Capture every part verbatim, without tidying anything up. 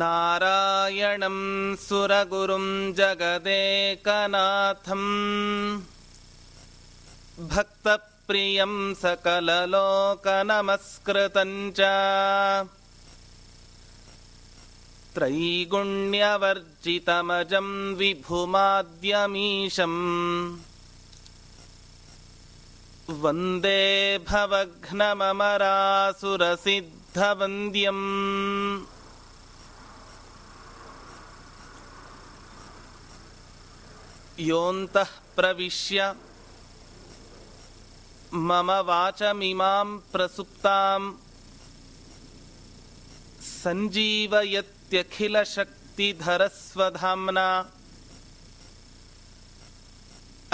ನಾರಾಯಣಂ ಸುರಗುರುಂ ಜಗದೇಕನಾಥಂ ಭಕ್ತಪ್ರಿಯಂ ಸಕಲಲೋಕನಮಸ್ಕೃತಂ ಚ ತ್ರೈಗುಣ್ಯವರ್ಜಿತಮಜಂ ವಿಭುಮಾದ್ಯಮೀಶಂ ವಂದೇ ಭವಘ್ನಮರಾಸುರಸಿದ್ಧವಂದ್ಯಂ ಯೋಂತಃ ಪ್ರವಿಶ್ಯ ಮಮ ವಾಚಮಿಮಾಂ ಪ್ರಸುಪ್ತಾಂ ಸಂಜೀವಯತ್ಯಖಿಲಶಕ್ತಿಧರಸ್ವಧಾಮ್ನಾ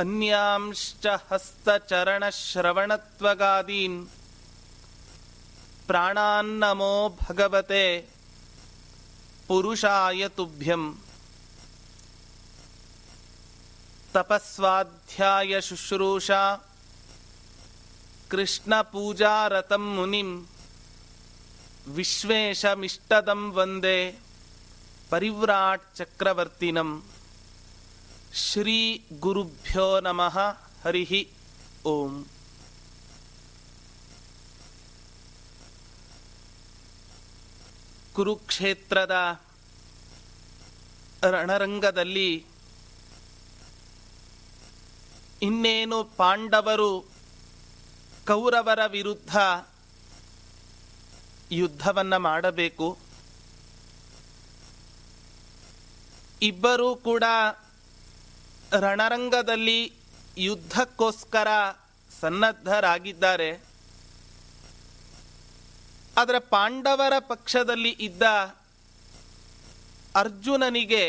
ಅನ್ಯಾಂಶ್ಚ ಹಸ್ತಚರಣಶ್ರವಣತ್ವಗಾದೀನ್ ಪ್ರಾಣಾನ್ ನಮೋ ಭಗವತೆ ಪುರುಷಾಯ ತುಭ್ಯಂ ತಪಸ್ವಾಧ್ಯಾಯ ಶುಶ್ರೂಷಾ ಕೃಷ್ಣಪೂಜಾರತಂ ಮುನಿಂ ವಿಶ್ವೇಶಮಿಷ್ಟದಂ ವಂದೇ ಪರಿವ್ರಾಟ್ ಚಕ್ರವರ್ತಿನಂ. ಶ್ರೀ ಗುರುಭ್ಯೋ ನಮಃ. ಹರಿಹಿ ಓಂ. ಕುರುಕ್ಷೇತ್ರದ ರಣರಂಗದಲ್ಲಿ ಇನ್ನೇನು ಪಾಂಡವರು ಕೌರವರ ವಿರುದ್ಧ ಯುದ್ಧವನ್ನು ಮಾಡಬೇಕು. ಇಬ್ಬರೂ ಕೂಡ ರಣರಂಗದಲ್ಲಿ ಯುದ್ಧಕ್ಕೋಸ್ಕರ ಸನ್ನದ್ಧರಾಗಿದ್ದಾರೆ. ಆದರೆ ಪಾಂಡವರ ಪಕ್ಷದಲ್ಲಿ ಇದ್ದ ಅರ್ಜುನನಿಗೆ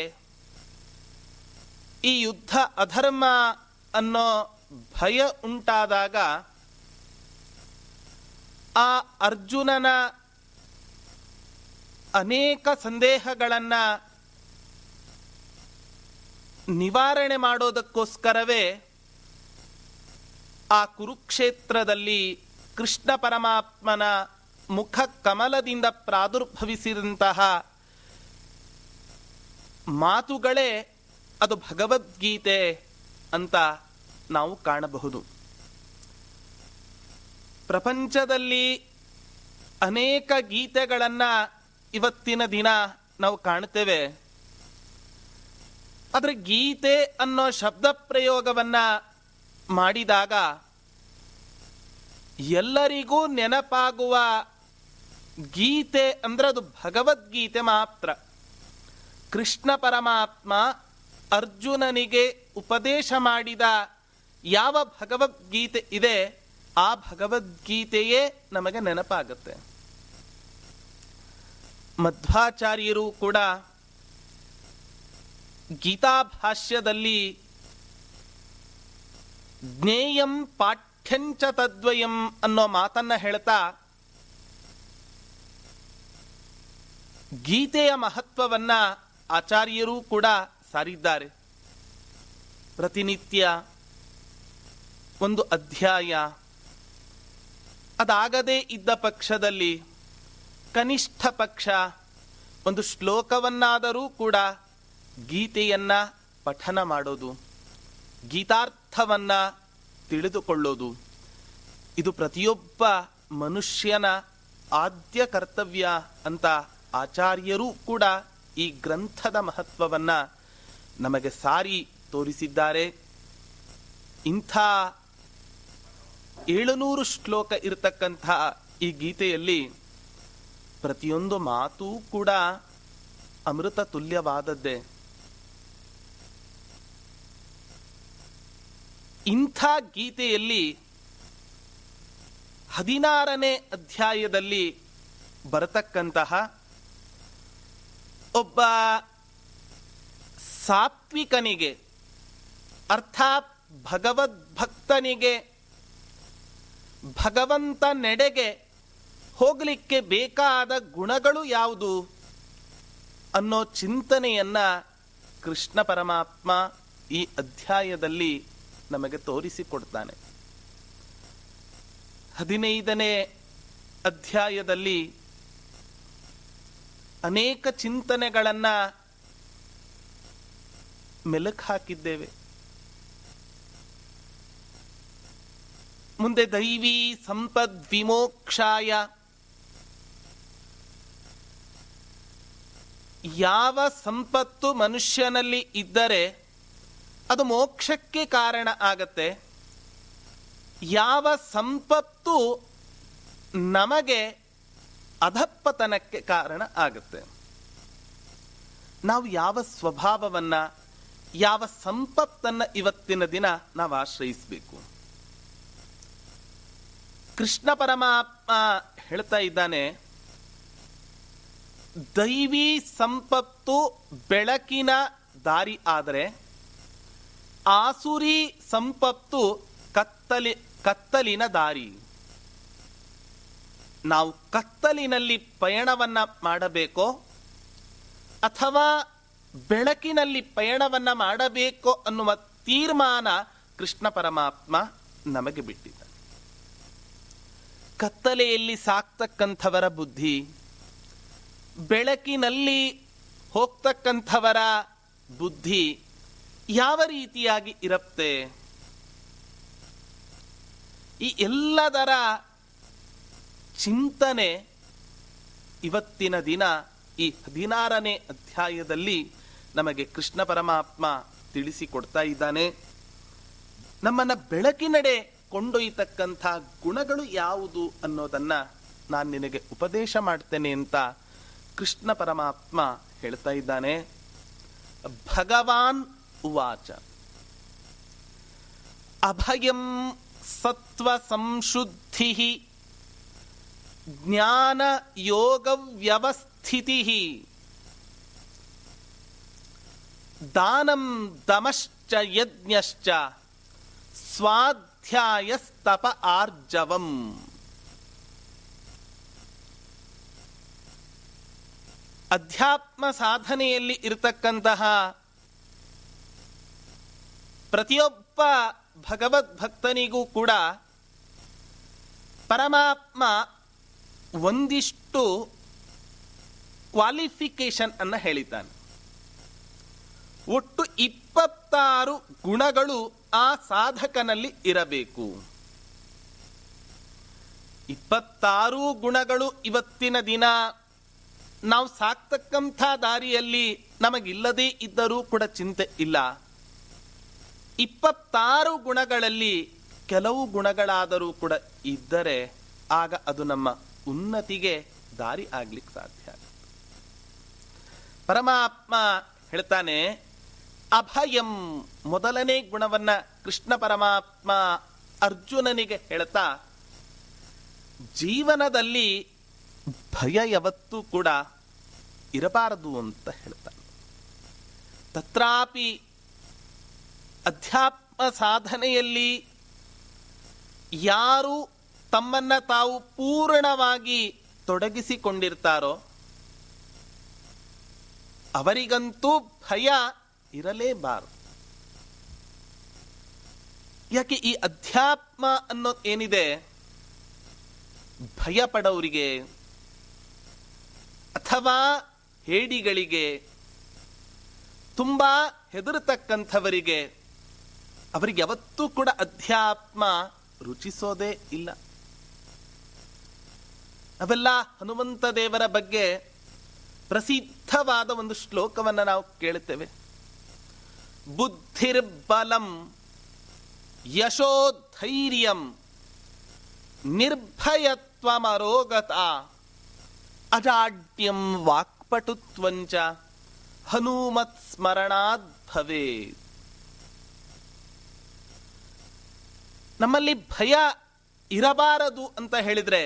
ಈ ಯುದ್ಧ ಅಧರ್ಮ ಅನ್ನೋ ಭಯ ಉಂಟಾದಾಗ ಆ ಅರ್ಜುನನ ಅನೇಕ ಸಂದೇಹಗಳನ್ನು ನಿವಾರಣೆ ಮಾಡೋದಕ್ಕೋಸ್ಕರವೇ ಆ ಕುರುಕ್ಷೇತ್ರದಲ್ಲಿ ಕೃಷ್ಣ ಪರಮಾತ್ಮನ ಮುಖ ಕಮಲದಿಂದ ಪ್ರಾದುರ್ಭವಿಸಿದಂತಹ ಮಾತುಗಳೇ ಅದು ಭಗವದ್ಗೀತೆ ಅಂತ ನಾವು ಕಾಣಬಹುದು. ಪ್ರಪಂಚದಲ್ಲಿ ಅನೇಕ ಗೀತೆಗಳನ್ನು ಇವತ್ತಿನ ದಿನ ನಾವು ಕಾಣ್ತೇವೆ. ಆದರೆ ಗೀತೆ ಅನ್ನೋ ಶಬ್ದ ಪ್ರಯೋಗವನ್ನು ಮಾಡಿದಾಗ ಎಲ್ಲರಿಗೂ ನೆನಪಾಗುವ ಗೀತೆ ಅಂದರೆ ಅದು ಭಗವದ್ಗೀತೆ ಮಾತ್ರ. ಕೃಷ್ಣ ಪರಮಾತ್ಮ ಅರ್ಜುನನಿಗೆ ಉಪದೇಶ ಮಾಡಿದ ಯಾವ ಭಗವದ್ಗೀತೆ ಇದೆ ಆ ಭಗವದ್ಗೀತೆಯೇ ನಮಗೆ ನೆನಪಾಗುತ್ತೆ. ಮಧ್ವಾಚಾರ್ಯರು ಕೂಡ ಗೀತಾಭಾಷ್ಯದಲ್ಲಿ ಜ್ಞೇಯಂ ಪಾಠ್ಯಂಚ ತದ್ವಯಂ ಅನ್ನೋ ಮಾತನ್ನು ಹೇಳ್ತಾ ಗೀತೆಯ ಮಹತ್ವವನ್ನು ಆಚಾರ್ಯರೂ ಕೂಡ ಸಾರಿದ್ದಾರೆ. ಪ್ರತಿನಿತ್ಯ ಒಂದು ಅಧ್ಯಾಯ, ಅದಾಗದೇ ಇದ್ದ ಪಕ್ಷದಲ್ಲಿ ಕನಿಷ್ಠ ಪಕ್ಷ ಒಂದು ಶ್ಲೋಕವನ್ನಾದರೂ ಕೂಡ ಗೀತೆಯನ್ನು ಪಠನ ಮಾಡೋದು, ಗೀತಾರ್ಥವನ್ನು ತಿಳಿದುಕೊಳ್ಳೋದು, ಇದು ಪ್ರತಿಯೊಬ್ಬ ಮನುಷ್ಯನ ಆದ್ಯ ಕರ್ತವ್ಯ ಅಂತ ಆಚಾರ್ಯರೂ ಕೂಡ ಈ ಗ್ರಂಥದ ಮಹತ್ವವನ್ನು ನಮಗೆ ಸಾರಿ ತೋರಿಸಿದ್ದಾರೆ. ಇಂಥ ಏಳುನೂರು ಶ್ಲೋಕ ಇರತಕ್ಕಂಥ ಈ ಗೀತೆಯಲ್ಲಿ ಪ್ರತಿಯೊಂದು ಮಾತೂ ಕೂಡ ಅಮೃತ ತುಲ್ಯವಾದದ್ದೇ. ಇಂಥ ಗೀತೆಯಲ್ಲಿ ಹದಿನಾರನೇ ಅಧ್ಯಾಯದಲ್ಲಿ ಬರತಕ್ಕಂತಹ ಒಬ್ಬ ಸಾತ್ವಿಕನಿಗೆ ಅರ್ಥಾತ್ ಭಗವದ್ಭಕ್ತನಿಗೆ ಭಗವಂತ ನೆಡೆಗೆ ಹೋಗಲಿಕ್ಕೆ ಬೇಕಾದ ಗುಣಗಳು ಯಾವುದು ಅನ್ನೋ ಚಿಂತನೆಯನ್ನು ಕೃಷ್ಣ ಪರಮಾತ್ಮ ಈ ಅಧ್ಯಾಯದಲ್ಲಿ ನಮಗೆ ತೋರಿಸಿಕೊಡ್ತಾನೆ. ಹದಿನೈದನೇ ಅಧ್ಯಾಯದಲ್ಲಿ ಅನೇಕ ಚಿಂತನೆಗಳನ್ನು ಮೆಲುಕು ಹಾಕಿದ್ದೇವೆ. ಮುಂದೆ ದೈವೀ ಸಂಪದ್ವಿಮೋಕ್ಷಾಯ, ಯಾವ ಸಂಪತ್ತು ಮನುಷ್ಯನಲ್ಲಿ ಇದ್ದರೆ ಅದು ಮೋಕ್ಷಕ್ಕೆ ಕಾರಣ ಆಗತ್ತೆ, ಯಾವ ಸಂಪತ್ತು ನಮಗೆ ಅಧಪ್ಪತನಕ್ಕೆ ಕಾರಣ ಆಗುತ್ತೆ. ನಾವು ಯಾವ ಸ್ವಭಾವವನ್ನು, ಯಾವ ಸಂಪತ್ತನ್ನು ಇವತ್ತಿನ ದಿನ ನಾವು ಆಶ್ರಯಿಸಬೇಕು? ಕೃಷ್ಣ ಪರಮಾತ್ಮ ಹೇಳ್ತಾ ಇದ್ದಾನೆ, ದೈವಿ ಸಂಪತ್ತು ಬೆಳಕಿನ ದಾರಿ ಆದರೆ ಆಸುರಿ ಸಂಪತ್ತು ಕತ್ತಲಿ ಕತ್ತಲಿನ ದಾರಿ. ನಾವು ಕತ್ತಲಿನಲ್ಲಿ ಪಯಣವನ್ನು ಮಾಡಬೇಕೋ ಅಥವಾ ಬೆಳಕಿನಲ್ಲಿ ಪಯಣವನ್ನು ಮಾಡಬೇಕೋ ಅನ್ನುವ ತೀರ್ಮಾನ ಕೃಷ್ಣ ಪರಮಾತ್ಮ ನಮಗೆ ಬಿಟ್ಟಿದ್ದಾನೆ. ಕತ್ತಲೆಯಲ್ಲಿ ಸಾಕ್ತಕ್ಕಂಥವರ ಬುದ್ಧಿ, ಬೆಳಕಿನಲ್ಲಿ ಹೋಗ್ತಕ್ಕಂಥವರ ಬುದ್ಧಿ ಯಾವ ರೀತಿಯಾಗಿ ಇರುತ್ತೆ? ಈ ಎಲ್ಲದರ ಚಿಂತನೆ ಇವತ್ತಿನ ದಿನ ಈ ಹದಿನಾರನೇ ಅಧ್ಯಾಯದಲ್ಲಿ ನಮಗೆ ಕೃಷ್ಣ ಪರಮಾತ್ಮ ತಿಳಿಸಿಕೊಡ್ತಾ ಇದ್ದಾನೆ. ನಮ್ಮನ್ನು ಬೆಳಕಿನೆಡೆ ಕೊಂಡೊಯ್ಯತಕ್ಕಂಥ ಗುಣಗಳು ಯಾವುದು ಅನ್ನೋದನ್ನು ನಾನು ನಿನಗೆ ಉಪದೇಶ ಮಾಡ್ತೇನೆ ಅಂತ ಕೃಷ್ಣ ಪರಮಾತ್ಮ ಹೇಳ್ತಾ ಇದ್ದಾನೆ. ಭಗವಾನ್ ಉವಾಚ ಅಭಯಂ ಸತ್ವ ಸಂಶುದ್ಧಿ ಜ್ಞಾನ ಯೋಗ ವ್ಯವಸ್ಥಿತಿ ದಾನಂ ದಮಶ್ಚ ಯಜ್ಞಶ್ಚ ಸ್ವಾಧ್ಯಾಯಸ್ತಪ ಆರ್ಜವಂ. ಅಧ್ಯಾತ್ಮ ಸಾಧನೆಯಲ್ಲಿ ಇರತಕ್ಕಂತಹ ಪ್ರತಿಯೊಬ್ಬ ಭಗವದ್ಭಕ್ತನಿಗೂ ಕೂಡ ಪರಮಾತ್ಮ ಒಂದಿಷ್ಟು ಕ್ವಾಲಿಫಿಕೇಶನ್ ಅನ್ನು ಹೇಳಿದ್ದಾನೆ. ಒಟ್ಟು ಇಪ್ಪತ್ತಾರು ಗುಣಗಳು ಆ ಸಾಧಕನಲ್ಲಿ ಇರಬೇಕು. ಇಪ್ಪತ್ತಾರು ಗುಣಗಳು ಇವತ್ತಿನ ದಿನ ನಾವು ಸಾಕ್ತಕ್ಕಂಥ ದಾರಿಯಲ್ಲಿ ನಮಗಿಲ್ಲದೇ ಇದ್ದರೂ ಕೂಡ ಚಿಂತೆ ಇಲ್ಲ. ಇಪ್ಪತ್ತಾರು ಗುಣಗಳಲ್ಲಿ ಕೆಲವು ಗುಣಗಳಾದರೂ ಕೂಡ ಇದ್ದರೆ ಆಗ ಅದು ನಮ್ಮ ಉನ್ನತಿಗೆ ದಾರಿ ಆಗ್ಲಿಕ್ಕೆ ಸಾಧ್ಯ ಆಗುತ್ತೆ. ಪರಮಾತ್ಮ ಹೇಳ್ತಾನೆ ಅಭಯಂ. ಮೊದಲನೇ ಗುಣವನ್ನ ಕೃಷ್ಣ ಪರಮಾತ್ಮ ಅರ್ಜುನನಿಗೆ ಹೇಳ್ತಾ, ಜೀವನದಲ್ಲಿ ಭಯ ಯಾವತ್ತೂ ಕೂಡ ಇರಬಾರದು ಅಂತ ಹೇಳ್ತಾನೆ. ತತ್ರಾಪಿ ಅಧ್ಯಾತ್ಮ ಸಾಧನೆಯಲ್ಲಿ ಯಾರು ತಮ್ಮನ್ನು ತಾವು ಪೂರ್ಣವಾಗಿ ತೊಡಗಿಸಿಕೊಂಡಿರ್ತಾರೋ ಅವರಿಗಂತೂ ಭಯ ಇರಲೇಬಾರದು. ಯಾಕೆ ಈ ಅಧ್ಯಾತ್ಮ ಅನ್ನೋದು ಏನಿದೆ, ಭಯ ಪಡೋರಿಗೆ ಅಥವಾ ಹೇಡಿಗಳಿಗೆ, ತುಂಬ ಹೆದರತಕ್ಕಂಥವರಿಗೆ, ಅವರಿಗೆ ಯಾವತ್ತೂ ಕೂಡ ಅಧ್ಯಾತ್ಮ ರುಚಿಸೋದೇ ಇಲ್ಲ. ಅವೆಲ್ಲ ಹನುಮಂತ ದೇವರ ಬಗ್ಗೆ ಪ್ರಸಿದ್ಧವಾದ ಒಂದು ಶ್ಲೋಕವನ್ನು ನಾವು ಕೇಳುತ್ತೇವೆ. ಬುದ್ಧಿರ್ಬಲಂ ಯಶೋಧೈರ್ಯಂ ನಿರ್ಭಯತ್ವಮರೋಗತ ಅಜಾಡ್ಯಂ ವಾಕ್ಪಟುತ್ವಂಚ ಹನುಮತ್ ಸ್ಮರಣಾದ್ ಭವೇತ್. ನಮ್ಮಲ್ಲಿ ಭಯ ಇರಬಾರದು ಅಂತ ಹೇಳಿದರೆ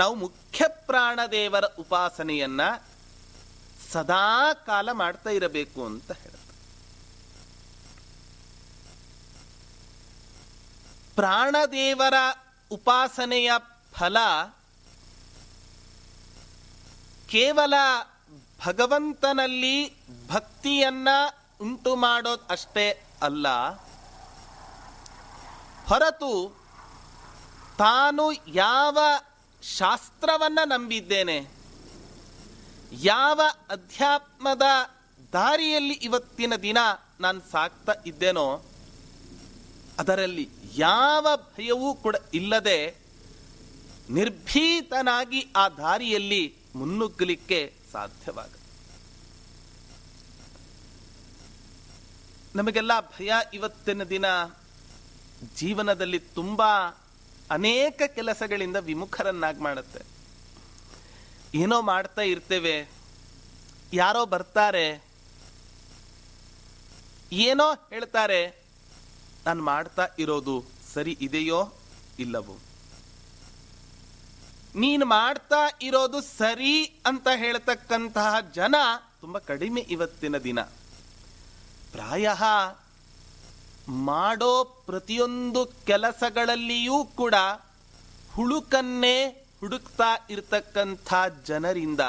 ನಾವು ಮುಖ್ಯ ಪ್ರಾಣದೇವರ ಉಪಾಸನೆಯನ್ನ ಸದಾ ಕಾಲ ಮಾಡ್ತಾ ಇರಬೇಕು ಅಂತ ಹೇಳ್ತಾರೆ. ಪ್ರಾಣದೇವರ ಉಪಾಸನೆಯ ಫಲ ಕೇವಲ ಭಗವಂತನಲ್ಲಿ ಭಕ್ತಿಯನ್ನ ಉಂಟು ಮಾಡೋದು ಅಷ್ಟೇ ಅಲ್ಲ, ಹೊರತು ತಾನು ಯಾವ ಶಾಸ್ತ್ರವನ್ನು ನಂಬಿದ್ದೇನೆ, ಯಾವ ಅಧ್ಯಾತ್ಮದ ದಾರಿಯಲ್ಲಿ ಇವತ್ತಿನ ದಿನ ನಾನು ಸಾಕ್ತಾ ಇದ್ದೇನೋ ಅದರಲ್ಲಿ ಯಾವ ಭಯವೂ ಕೂಡ ಇಲ್ಲದೆ ನಿರ್ಭೀತನಾಗಿ ಆ ದಾರಿಯಲ್ಲಿ ಮುನ್ನುಗ್ಗಲಿಕ್ಕೆ ಸಾಧ್ಯವಾಗುತ್ತೆ. ನಮಗೆಲ್ಲ ಭಯ ಇವತ್ತಿನ ದಿನ ಜೀವನದಲ್ಲಿ ತುಂಬ ಅನೇಕ ಕೆಲಸಗಳಿಂದ ವಿಮುಖರನ್ನಾಗಿ ಮಾಡುತ್ತೆ. ಏನೋ ಮಾಡ್ತಾ ಇರ್ತೇವೆ, ಯಾರೋ ಬರ್ತಾರೆ, ಏನೋ ಹೇಳ್ತಾರೆ, ನಾನು ಮಾಡ್ತಾ ಇರೋದು ಸರಿ ಇದೆಯೋ ಇಲ್ಲವೋ, ನೀನು ಮಾಡ್ತಾ ಇರೋದು ಸರಿ ಅಂತ ಹೇಳ್ತಕ್ಕಂತಹ ಜನ ತುಂಬ ಕಡಿಮೆ ಇವತ್ತಿನ ದಿನ. ಪ್ರಾಯ ಮಾಡೋ ಪ್ರತಿಯೊಂದು ಕೆಲಸಗಳಲ್ಲಿಯೂ ಕೂಡ ಹುಳುಕನ್ನೇ ಹುಡುಕ್ತಾ ಇರತಕ್ಕಂಥ ಜನರಿಂದ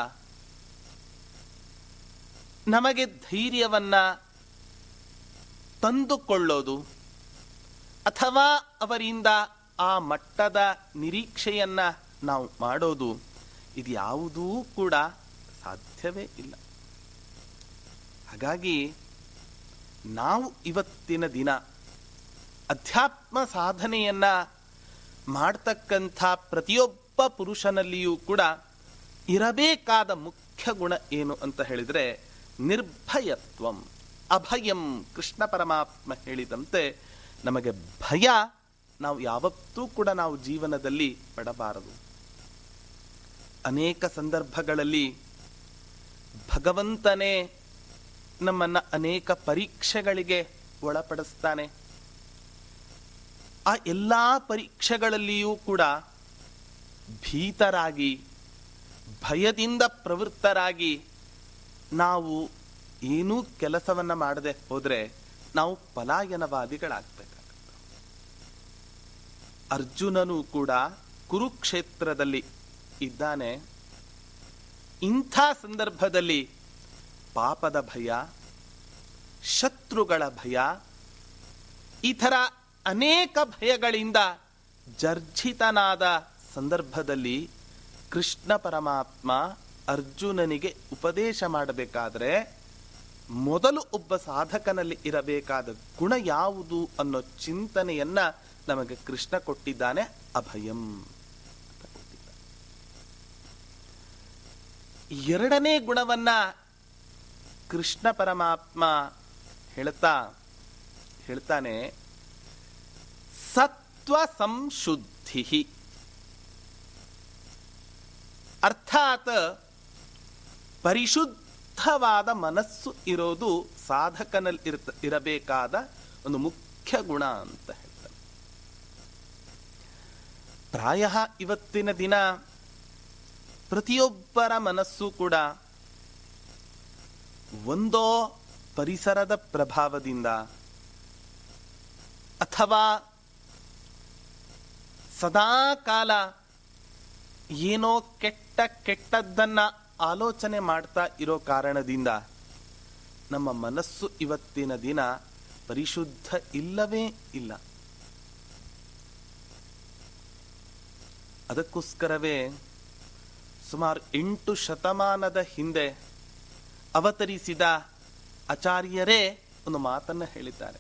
ನಮಗೆ ಧೈರ್ಯವನ್ನು ತಂದುಕೊಳ್ಳೋದು ಅಥವಾ ಅವರಿಂದ ಆ ಮಟ್ಟದ ನಿರೀಕ್ಷೆಯನ್ನು ನಾವು ಮಾಡೋದು ಇದು ಯಾವುದೂ ಕೂಡ ಸಾಧ್ಯವೇ ಇಲ್ಲ. ಹಾಗಾಗಿ ನಾವು ಇವತ್ತಿನ ದಿನ ಅಧ್ಯಾತ್ಮ ಸಾಧನೆಯನ್ನು ಮಾಡ್ತಕ್ಕಂಥ ಪ್ರತಿಯೊಬ್ಬ ಪುರುಷನಲ್ಲಿಯೂ ಕೂಡ ಇರಬೇಕಾದ ಮುಖ್ಯ ಗುಣ ಏನು ಅಂತ ಹೇಳಿದರೆ ನಿರ್ಭಯತ್ವಂ ಅಭಯಂ. ಕೃಷ್ಣ ಪರಮಾತ್ಮ ಹೇಳಿದಂತೆ ನಮಗೆ ಭಯ ನಾವು ಯಾವತ್ತೂ ಕೂಡ ನಾವು ಜೀವನದಲ್ಲಿ ಪಡಬಾರದು. ಅನೇಕ ಸಂದರ್ಭಗಳಲ್ಲಿ ಭಗವಂತನೇ ನಮ್ಮನ್ನು ಅನೇಕ ಪರೀಕ್ಷೆಗಳಿಗೆ ಒಳಪಡಿಸ್ತಾನೆ. ಆ ಎಲ್ಲ ಪರೀಕ್ಷೆಗಳಲ್ಲಿಯೂ ಕೂಡ ಭೀತರಾಗಿ ಭಯದಿಂದ ಪ್ರವೃತ್ತರಾಗಿ ನಾವು ಏನೂ ಕೆಲಸವನ್ನು ಮಾಡದೆ ಹೋದರೆ ನಾವು ಪಲಾಯನವಾದಿಗಳಾಗಬೇಕಾಗುತ್ತೆ. ಅರ್ಜುನನೂ ಕೂಡ ಕುರುಕ್ಷೇತ್ರದಲ್ಲಿ ಇದ್ದಾನೆ. ಇಂಥ ಸಂದರ್ಭದಲ್ಲಿ ಪಾಪದ ಭಯ, ಶತ್ರುಗಳ ಭಯ, ಈ ಥರ ಅನೇಕ ಭಯಗಳಿಂದ ಜರ್ಜಿತನಾದ ಸಂದರ್ಭದಲ್ಲಿ ಕೃಷ್ಣ ಪರಮಾತ್ಮ ಅರ್ಜುನನಿಗೆ ಉಪದೇಶ ಮಾಡಬೇಕಾದ್ರೆ ಮೊದಲು ಒಬ್ಬ ಸಾಧಕನಲ್ಲಿ ಇರಬೇಕಾದ ಗುಣ ಯಾವುದು ಅನ್ನೋ ಚಿಂತನೆಯನ್ನು ನಮಗೆ ಕೃಷ್ಣ ಕೊಟ್ಟಿದ್ದಾನೆ, ಅಭಯಂ. ಎರಡನೇ ಗುಣವನ್ನು ಕೃಷ್ಣ ಪರಮಾತ್ಮ ಹೇಳ್ತಾ ಹೇಳ್ತಾನೆ ಸತ್ವ ಸಂಶುದ್ಧಿ. ಅರ್ಥಾತ್ ಪರಿಶುದ್ಧವಾದ ಮನಸ್ಸು ಇರೋದು ಸಾಧಕನಲ್ಲಿ ಇರ ಇರಬೇಕಾದ ಒಂದು ಮುಖ್ಯ ಗುಣ ಅಂತ ಹೇಳ್ತಾನೆ. ಪ್ರಾಯ ಇವತ್ತಿನ ದಿನ ಪ್ರತಿಯೊಬ್ಬರ ಮನಸ್ಸು ಕೂಡ ಒಂದೋ ಪರಿಸರದ ಪ್ರಭಾವದಿಂದ ಅಥವಾ ಸದಾ ಕಾಲ ಏನೋ ಕೆಟ್ಟ ಕೆಟ್ಟದ್ದನ್ನು ಆಲೋಚನೆ ಮಾಡ್ತಾ ಇರೋ ಕಾರಣದಿಂದ ನಮ್ಮ ಮನಸ್ಸು ಇವತ್ತಿನ ದಿನ ಪರಿಶುದ್ಧ ಇಲ್ಲವೇ ಇಲ್ಲ. ಅದಕ್ಕೋಸ್ಕರವೇ ಸುಮಾರು ಎಂಟು ಶತಮಾನದ ಹಿಂದೆ ಅವತರಿಸಿದ ಆಚಾರ್ಯರೇ ಒಂದು ಮಾತನ್ನು ಹೇಳಿದ್ದಾರೆ,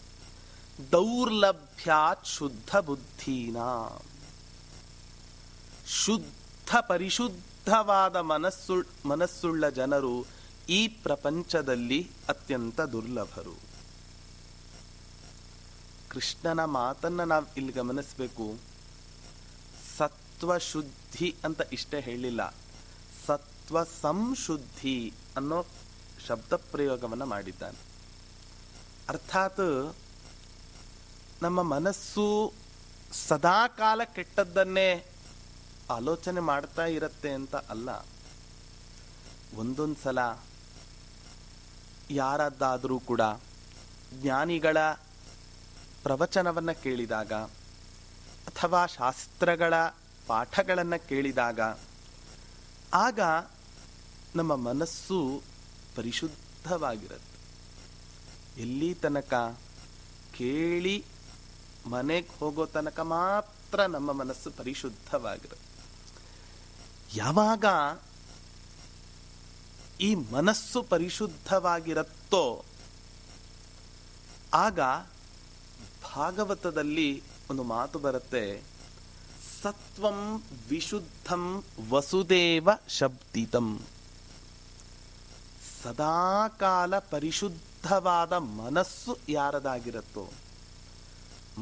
ದೌರ್ಲಭ್ಯಾತ್ ಶುದ್ಧ ಬುದ್ಧೀನಾ. ಶುದ್ಧ ಪರಿಶುದ್ಧವಾದ ಮನಸ್ಸು ಮನಸ್ಸುಳ್ಳ ಜನರು ಈ ಪ್ರಪಂಚದಲ್ಲಿ ಅತ್ಯಂತ ದುರ್ಲಭರು. ಕೃಷ್ಣನ ಮಾತನ್ನು ನಾವು ಇಲ್ಲಿ ಗಮನಿಸಬೇಕು. ಸತ್ವಶುದ್ಧಿ ಅಂತ ಇಷ್ಟೇ ಹೇಳಿಲ್ಲ, ಸತ್ವ ಸಂಶುದ್ಧಿ ಅನ್ನೋ ಶಬ್ದ ಪ್ರಯೋಗವನ್ನು ಮಾಡಿದ್ದಾನೆ. ಅರ್ಥಾತ್ ನಮ್ಮ ಮನಸ್ಸು ಸದಾ ಕಾಲ ಕೆಟ್ಟದ್ದನ್ನೇ ಆಲೋಚನೆ ಮಾಡ್ತಾ ಇರುತ್ತೆ ಅಂತ ಅಲ್ಲ. ಒಂದೊಂದು ಸಲ ಯಾರದ್ದಾದರೂ ಕೂಡ ಜ್ಞಾನಿಗಳ ಪ್ರವಚನವನ್ನು ಕೇಳಿದಾಗ ಅಥವಾ ಶಾಸ್ತ್ರಗಳ ಪಾಠಗಳನ್ನು ಕೇಳಿದಾಗ ಆಗ ನಮ್ಮ ಮನಸ್ಸು ಪರಿಶುದ್ಧವಾಗಿರುತ್ತೆ. ಎಲ್ಲಿ ತನಕ ಕೇಳಿ ಮನೆಗೆ ಹೋಗೋ ತನಕ ಮಾತ್ರ ನಮ್ಮ ಮನಸ್ಸು ಪರಿಶುದ್ಧವಾಗಿರುತ್ತೆ. ಯಾವಾಗ ಈ ಮನಸ್ಸು ಪರಿಶುದ್ಧವಾಗಿರುತ್ತೋ ಆಗ ಭಾಗವತದಲ್ಲಿ ಒಂದು ಮಾತು ಬರುತ್ತೆ, ಸತ್ವಂ ವಿಶುದ್ಧಂ ವಸುದೇವ ಶಬ್ದಿತಂ. ಸದಾಕಾಲ ಪರಿಶುದ್ಧವಾದ ಮನಸ್ಸು ಯಾರದಾಗಿರುತ್ತೋ,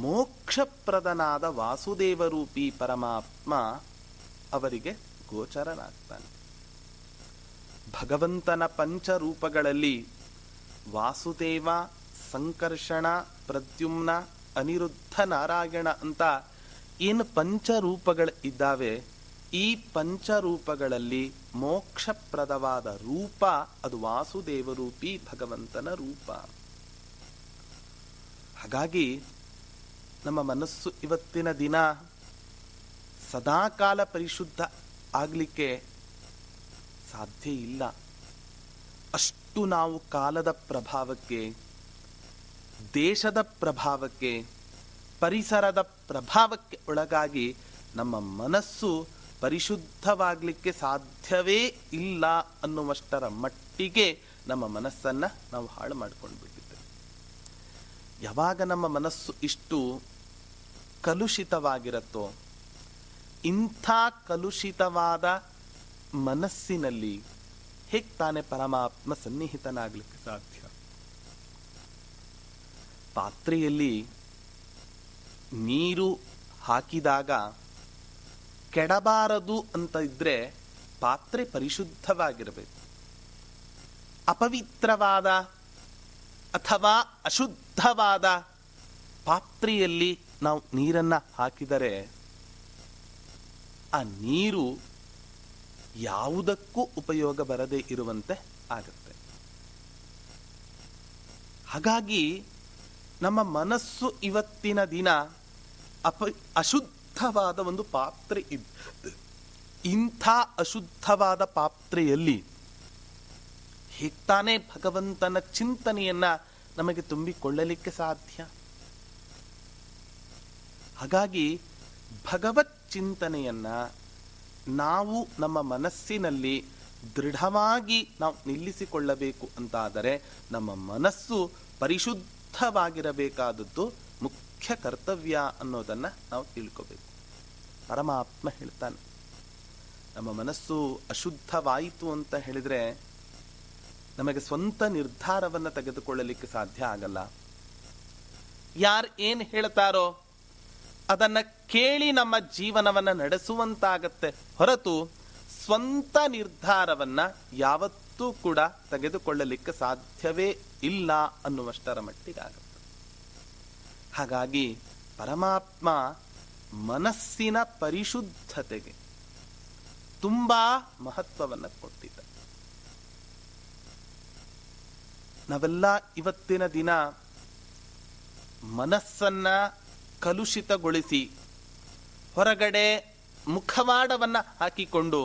ಮೋಕ್ಷಪ್ರದನಾದ ವಾಸುದೇವರೂಪಿ ಪರಮಾತ್ಮ ಅವರಿಗೆ ಗೋಚರನಾಗ್ತಾನೆ. ಭಗವಂತನ ಪಂಚರೂಪಗಳಲ್ಲಿ ವಾಸುದೇವ, ಸಂಕರ್ಷಣ, ಪ್ರದ್ಯುಮ್ನ, ಅನಿರುದ್ಧ, ನಾರಾಯಣ ಅಂತ ಏನು ಪಂಚರೂಪಗಳು ಇದ್ದಾವೆ, ಈ ಪಂಚರೂಪಗಳಲ್ಲಿ ಮೋಕ್ಷಪ್ರದವಾದ ರೂಪ ಅದು ವಾಸುದೇವರೂಪಿ ಭಗವಂತನ ರೂಪ. ಹಾಗಾಗಿ ನಮ್ಮ ಮನಸ್ಸು ಇವತ್ತಿನ ದಿನ ಸದಾಕಾಲ ಪರಿಶುದ್ಧ ಆಗಲಿಕ್ಕೆ ಸಾಧ್ಯ ಇಲ್ಲ. ಅಷ್ಟು ನಾವು ಕಾಲದ ಪ್ರಭಾವಕ್ಕೆ, ದೇಶದ ಪ್ರಭಾವಕ್ಕೆ, ಪರಿಸರದ ಪ್ರಭಾವಕ್ಕೆ ಒಳಗಾಗಿ ನಮ್ಮ ಮನಸ್ಸು ಪರಿಶುದ್ಧವಾಗಲಿಕ್ಕೆ ಸಾಧ್ಯವೇ ಇಲ್ಲ ಅನ್ನುವಷ್ಟರ ಮಟ್ಟಿಗೆ ನಮ್ಮ ಮನಸ್ಸನ್ನು ನಾವು ಹಾಳು ಮಾಡ್ಕೊಂಡು ಬಿಟ್ಟಿದ್ದೇವೆ. ಯಾವಾಗ ನಮ್ಮ ಮನಸ್ಸು ಇಷ್ಟು ಕಲುಷಿತವಾಗಿರುತ್ತೋ, ಇಂಥ ಕಲುಷಿತವಾದ ಮನಸ್ಸಿನಲ್ಲಿ ಹೇಗೆ ತಾನೇ ಪರಮಾತ್ಮ ಸನ್ನಿಹಿತನಾಗಲಿಕ್ಕೆ ಸಾಧ್ಯ? ಪಾತ್ರೆಯಲ್ಲಿ ನೀರು ಹಾಕಿದಾಗ ಕೆಡಬಾರದು ಅಂತ ಇದ್ರೆ ಪಾತ್ರೆ ಪರಿಶುದ್ಧವಾಗಿರಬೇಕು. ಅಪವಿತ್ರವಾದ ಅಥವಾ ಅಶುದ್ಧವಾದ ಪಾತ್ರೆಯಲ್ಲಿ ನಾವು ನೀರನ್ನು ಹಾಕಿದರೆ ಆ ನೀರು ಯಾವುದಕ್ಕೂ ಉಪಯೋಗ ಬರದೇ ಇರುವಂತೆ ಆಗುತ್ತೆ. ಹಾಗಾಗಿ ನಮ್ಮ ಮನಸ್ಸು ಇವತ್ತಿನ ದಿನ ಅಪ ಅಶುದ್ಧವಾದ ಒಂದು ಪಾತ್ರೆ ಇದ್ದು, ಇಂಥ ಅಶುದ್ಧವಾದ ಪಾತ್ರೆಯಲ್ಲಿ ಹೇಗ್ತಾನೆ ಭಗವಂತನ ಚಿಂತನೆಯನ್ನ ನಮಗೆ ತುಂಬಿಕೊಳ್ಳಲಿಕ್ಕೆ ಸಾಧ್ಯ? ಹಾಗಾಗಿ ಭಗವತ್ ಚಿಂತನೆಯನ್ನ ನಾವು ನಮ್ಮ ಮನಸ್ಸಿನಲ್ಲಿ ದೃಢವಾಗಿ ನಾವು ನಿಲ್ಲಿಸಿಕೊಳ್ಳಬೇಕು ಅಂತಾದರೆ ನಮ್ಮ ಮನಸ್ಸು ಪರಿಶುದ್ಧವಾಗಿರಬೇಕಾದದ್ದು ಮುಖ್ಯ ಕರ್ತವ್ಯ ಅನ್ನೋದನ್ನು ನಾವು ತಿಳ್ಕೋಬೇಕು. ಪರಮಾತ್ಮ ಹೇಳ್ತಾನೆ, ನಮ್ಮ ಮನಸ್ಸು ಅಶುದ್ಧವಾಯಿತು ಅಂತ ಹೇಳಿದರೆ ನಮಗೆ ಸ್ವಂತ ನಿರ್ಧಾರವನ್ನು ತೆಗೆದುಕೊಳ್ಳಲಿಕ್ಕೆ ಸಾಧ್ಯ ಆಗಲ್ಲ. ಯಾರು ಏನು ಹೇಳ್ತಾರೋ ಅದನ್ನು ಕೇಳಿ ನಮ್ಮ ಜೀವನವನ್ನು ನಡೆಸುವಂತಾಗತ್ತೆ ಹೊರತು ಸ್ವಂತ ನಿರ್ಧಾರವನ್ನು ಯಾವತ್ತೂ ಕೂಡ ತೆಗೆದುಕೊಳ್ಳಲಿಕ್ಕೆ ಸಾಧ್ಯವೇ ಇಲ್ಲ ಅನ್ನುವಷ್ಟರ ಮಟ್ಟಿಗಾಗುತ್ತೆ. ಹಾಗಾಗಿ ಪರಮಾತ್ಮ ಮನಸ್ಸಿನ ಪರಿಶುದ್ಧತೆಗೆ ತುಂಬ ಮಹತ್ವವನ್ನು ಕೊಟ್ಟಿದ್ದ. ನಾವೆಲ್ಲ ಇವತ್ತಿನ ದಿನ ಮನಸ್ಸನ್ನು ಕಲುಷಿತಗೊಳಿಸಿ ಹೊರಗಡೆ ಮುಖವಾಡವನ್ನು ಹಾಕಿಕೊಂಡು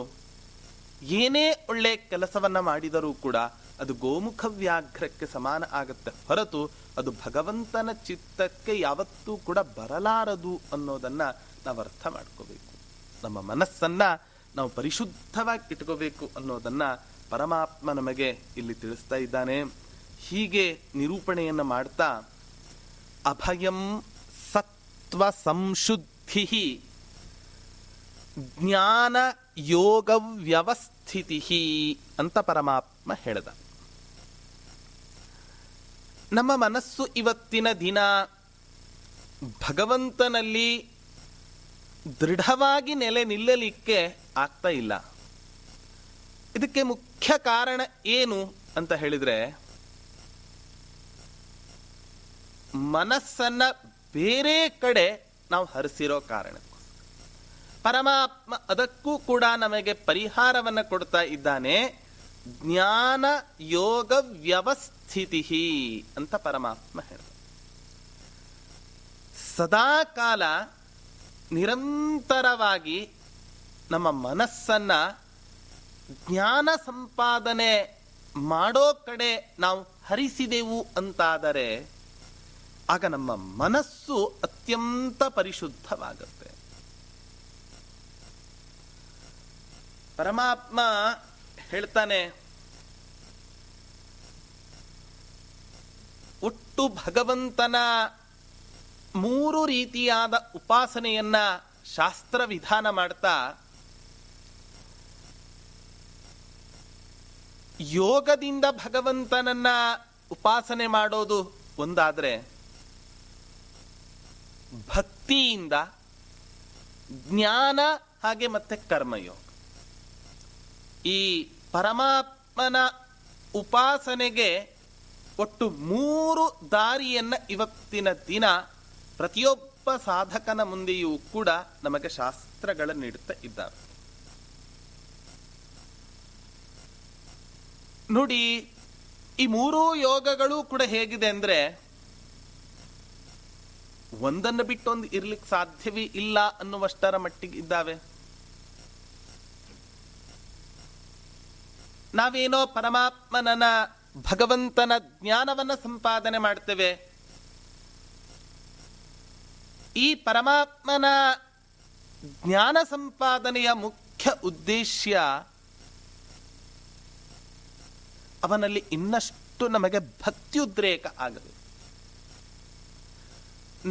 ಏನೇ ಒಳ್ಳೆ ಕೆಲಸವನ್ನು ಮಾಡಿದರೂ ಕೂಡ ಅದು ಗೋಮುಖ ವ್ಯಾಘ್ರಕ್ಕೆ ಸಮಾನ ಆಗುತ್ತೆ ಹೊರತು ಅದು ಭಗವಂತನ ಚಿತ್ತಕ್ಕೆ ಯಾವತ್ತೂ ಕೂಡ ಬರಲಾರದು ಅನ್ನೋದನ್ನು ನಾವು ಅರ್ಥ ಮಾಡ್ಕೋಬೇಕು. ನಮ್ಮ ಮನಸ್ಸನ್ನು ನಾವು ಪರಿಶುದ್ಧವಾಗಿ ಇಟ್ಕೋಬೇಕು ಅನ್ನೋದನ್ನು ಪರಮಾತ್ಮ ನಮಗೆ ಇಲ್ಲಿ ತಿಳಿಸ್ತಾ ಇದ್ದಾನೆ. ಹೀಗೆ ನಿರೂಪಣೆಯನ್ನು ಮಾಡ್ತಾ ಅಭಯಂ ಸಂಶುದ್ಧಿ ಜ್ಞಾನ ಯೋಗ ವ್ಯವಸ್ಥಿತಿ ಅಂತ ಪರಮಾತ್ಮ ಹೇಳಿದ. ನಮ್ಮ ಮನಸ್ಸು ಇವತ್ತಿನ ದಿನ ಭಗವಂತನಲ್ಲಿ ದೃಢವಾಗಿ ನೆಲೆ ನಿಲ್ಲಲಿಕ್ಕೆ ಆಗ್ತಾ ಇಲ್ಲ. ಇದಕ್ಕೆ ಮುಖ್ಯ ಕಾರಣ ಏನು ಅಂತ ಹೇಳಿದರೆ, ಮನಸ್ಸನ್ನ ಬೇರೆ ಕಡೆ ನಾವು ಹರಿಸಿರೋ ಕಾರಣಕ್ಕೋಸ್ಕರ ಪರಮಾತ್ಮ ಅದಕ್ಕೂ ಕೂಡ ನಮಗೆ ಪರಿಹಾರವನ್ನು ಕೊಡ್ತಾ ಇದ್ದಾನೆ. ಜ್ಞಾನ ಯೋಗ ವ್ಯವಸ್ಥಿತಿ ಅಂತ ಪರಮಾತ್ಮ ಹೇಳಿದ. ಸದಾಕಾಲ ನಿರಂತರವಾಗಿ ನಮ್ಮ ಮನಸ್ಸನ್ನು ಜ್ಞಾನ ಸಂಪಾದನೆ ಮಾಡೋ ಕಡೆ ನಾವು ಹರಿಸಿದೆವು ಅಂತಾದರೆ ಆಗ ನಮ್ಮ ಮನಸ್ಸು ಅತ್ಯಂತ ಪರಿಶುದ್ಧವಾಗುತ್ತೆ. ಪರಮಾತ್ಮ ಹೇಳ್ತಾನೆ, ಒಟ್ಟು ಭಗವಂತನ ಮೂರು ರೀತಿಯಾದ ಉಪಾಸನೆಯನ್ನ ಶಾಸ್ತ್ರ ವಿಧಾನ ಮಾಡ್ತಾ ಯೋಗದಿಂದ ಭಗವಂತನನ್ನ ಉಪಾಸನೆ ಮಾಡೋದು ಒಂದಾದ್ರೆ, ಭಕ್ತಿಯಿಂದ ಜ್ಞಾನ ಹಾಗೆ ಮತ್ತೆ ಕರ್ಮಯೋಗ, ಈ ಪರಮಾತ್ಮನ ಉಪಾಸನೆಗೆ ಒಟ್ಟು ಮೂರು ದಾರಿಯನ್ನು ಇವತ್ತಿನ ದಿನ ಪ್ರತಿಯೊಬ್ಬ ಸಾಧಕನ ಮುಂದೆಯೂ ಕೂಡ ನಮಗೆ ಶಾಸ್ತ್ರಗಳ ನೀಡುತ್ತಾ ಇದ್ದಾವೆ. ನೋಡಿ, ಈ ಮೂರೂ ಯೋಗಗಳು ಕೂಡ ಹೇಗಿದೆ ಅಂದರೆ ಒಂದನ್ನು ಬಿಟ್ಟೊಂದು ಇರ್ಲಿಕ್ಕೆ ಸಾಧ್ಯವೇ ಇಲ್ಲ ಅನ್ನುವಷ್ಟರ ಮಟ್ಟಿಗೆ ಇದ್ದಾವೆ. ನಾವೇನೋ ಪರಮಾತ್ಮನನ ಭಗವಂತನ ಜ್ಞಾನವನ್ನು ಸಂಪಾದನೆ ಮಾಡ್ತೇವೆ. ಈ ಪರಮಾತ್ಮನ ಜ್ಞಾನ ಸಂಪಾದನೆಯ ಮುಖ್ಯ ಉದ್ದೇಶ ಅವನಲ್ಲಿ ಇನ್ನಷ್ಟು ನಮಗೆ ಭಕ್ತಿಯುದ್ರೇಕ ಆಗಬೇಕು.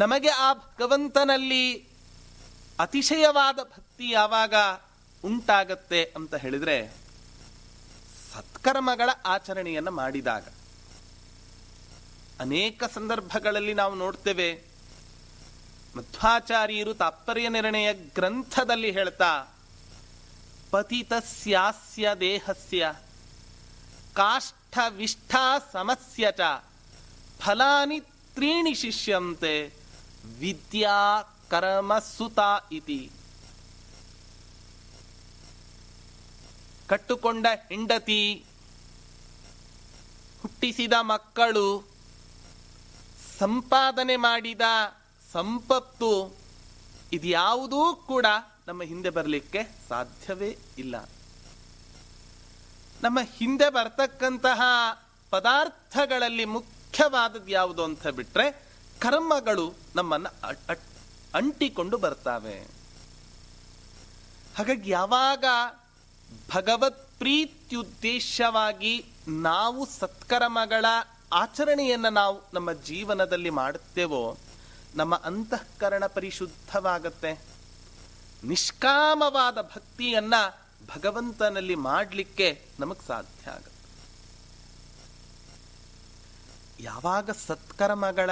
ನಮಗೆ ಆ ಭಗವಂತನಲ್ಲಿ ಅತಿಶಯವಾದ ಭಕ್ತಿ ಯಾವಾಗ ಉಂಟಾಗತ್ತೆ ಅಂತ ಹೇಳಿದರೆ, ಸತ್ಕರ್ಮಗಳ ಆಚರಣೆಯನ್ನು ಮಾಡಿದಾಗ. ಅನೇಕ ಸಂದರ್ಭಗಳಲ್ಲಿ ನಾವು ನೋಡ್ತೇವೆ, ಮಧ್ವಾಚಾರ್ಯರು ತಾತ್ಪರ್ಯ ನಿರ್ಣಯ ಗ್ರಂಥದಲ್ಲಿ ಹೇಳ್ತಾ, ಪತಿತಸ್ಯಾಸ್ಯ ದೇಹಸ್ಯ ಕಾಷ್ಠ ವಿಷ್ಠ ಸಮಸ್ಯ ಚ ಫಲಾನಿ ತ್ರೀಣಿ ಶಿಷ್ಯಂತೆ ವಿದ್ಯಾ ಕರ್ಮ ಸುತ ಇತಿ. ಕಟ್ಟುಕೊಂಡ ಹೆಂಡತಿ, ಹುಟ್ಟಿಸಿದ ಮಕ್ಕಳು, ಸಂಪಾದನೆ ಮಾಡಿದ ಸಂಪತ್ತು, ಇದ್ಯಾವುದೂ ಕೂಡ ನಮ್ಮ ಹಿಂದೆ ಬರಲಿಕ್ಕೆ ಸಾಧ್ಯವೇ ಇಲ್ಲ. ನಮ್ಮ ಹಿಂದೆ ಬರ್ತಕ್ಕಂತಹ ಪದಾರ್ಥಗಳಲ್ಲಿ ಮುಖ್ಯವಾದದ್ದು ಯಾವುದು ಅಂತ ಬಿಟ್ಟರೆ ಕರ್ಮಗಳು ನಮ್ಮನ್ನು ಅಂಟಿಕೊಂಡು ಬರ್ತವೆ. ಹಾಗಾಗಿ ಯಾವಾಗ ಭಗವತ್ ಪ್ರೀತ್ಯುದ್ದೇಶವಾಗಿ ನಾವು ಸತ್ಕರ್ಮಗಳ ಆಚರಣೆಯನ್ನು ನಾವು ನಮ್ಮ ಜೀವನದಲ್ಲಿ ಮಾಡುತ್ತೇವೋ, ನಮ್ಮ ಅಂತಃಕರಣ ಪರಿಶುದ್ಧವಾಗತ್ತೆ. ನಿಷ್ಕಾಮವಾದ ಭಕ್ತಿಯನ್ನು ಭಗವಂತನಲ್ಲಿ ಮಾಡಲಿಕ್ಕೆ ನಮಗೆ ಸಾಧ್ಯ ಆಗುತ್ತೆ. ಯಾವಾಗ ಸತ್ಕರ್ಮಗಳ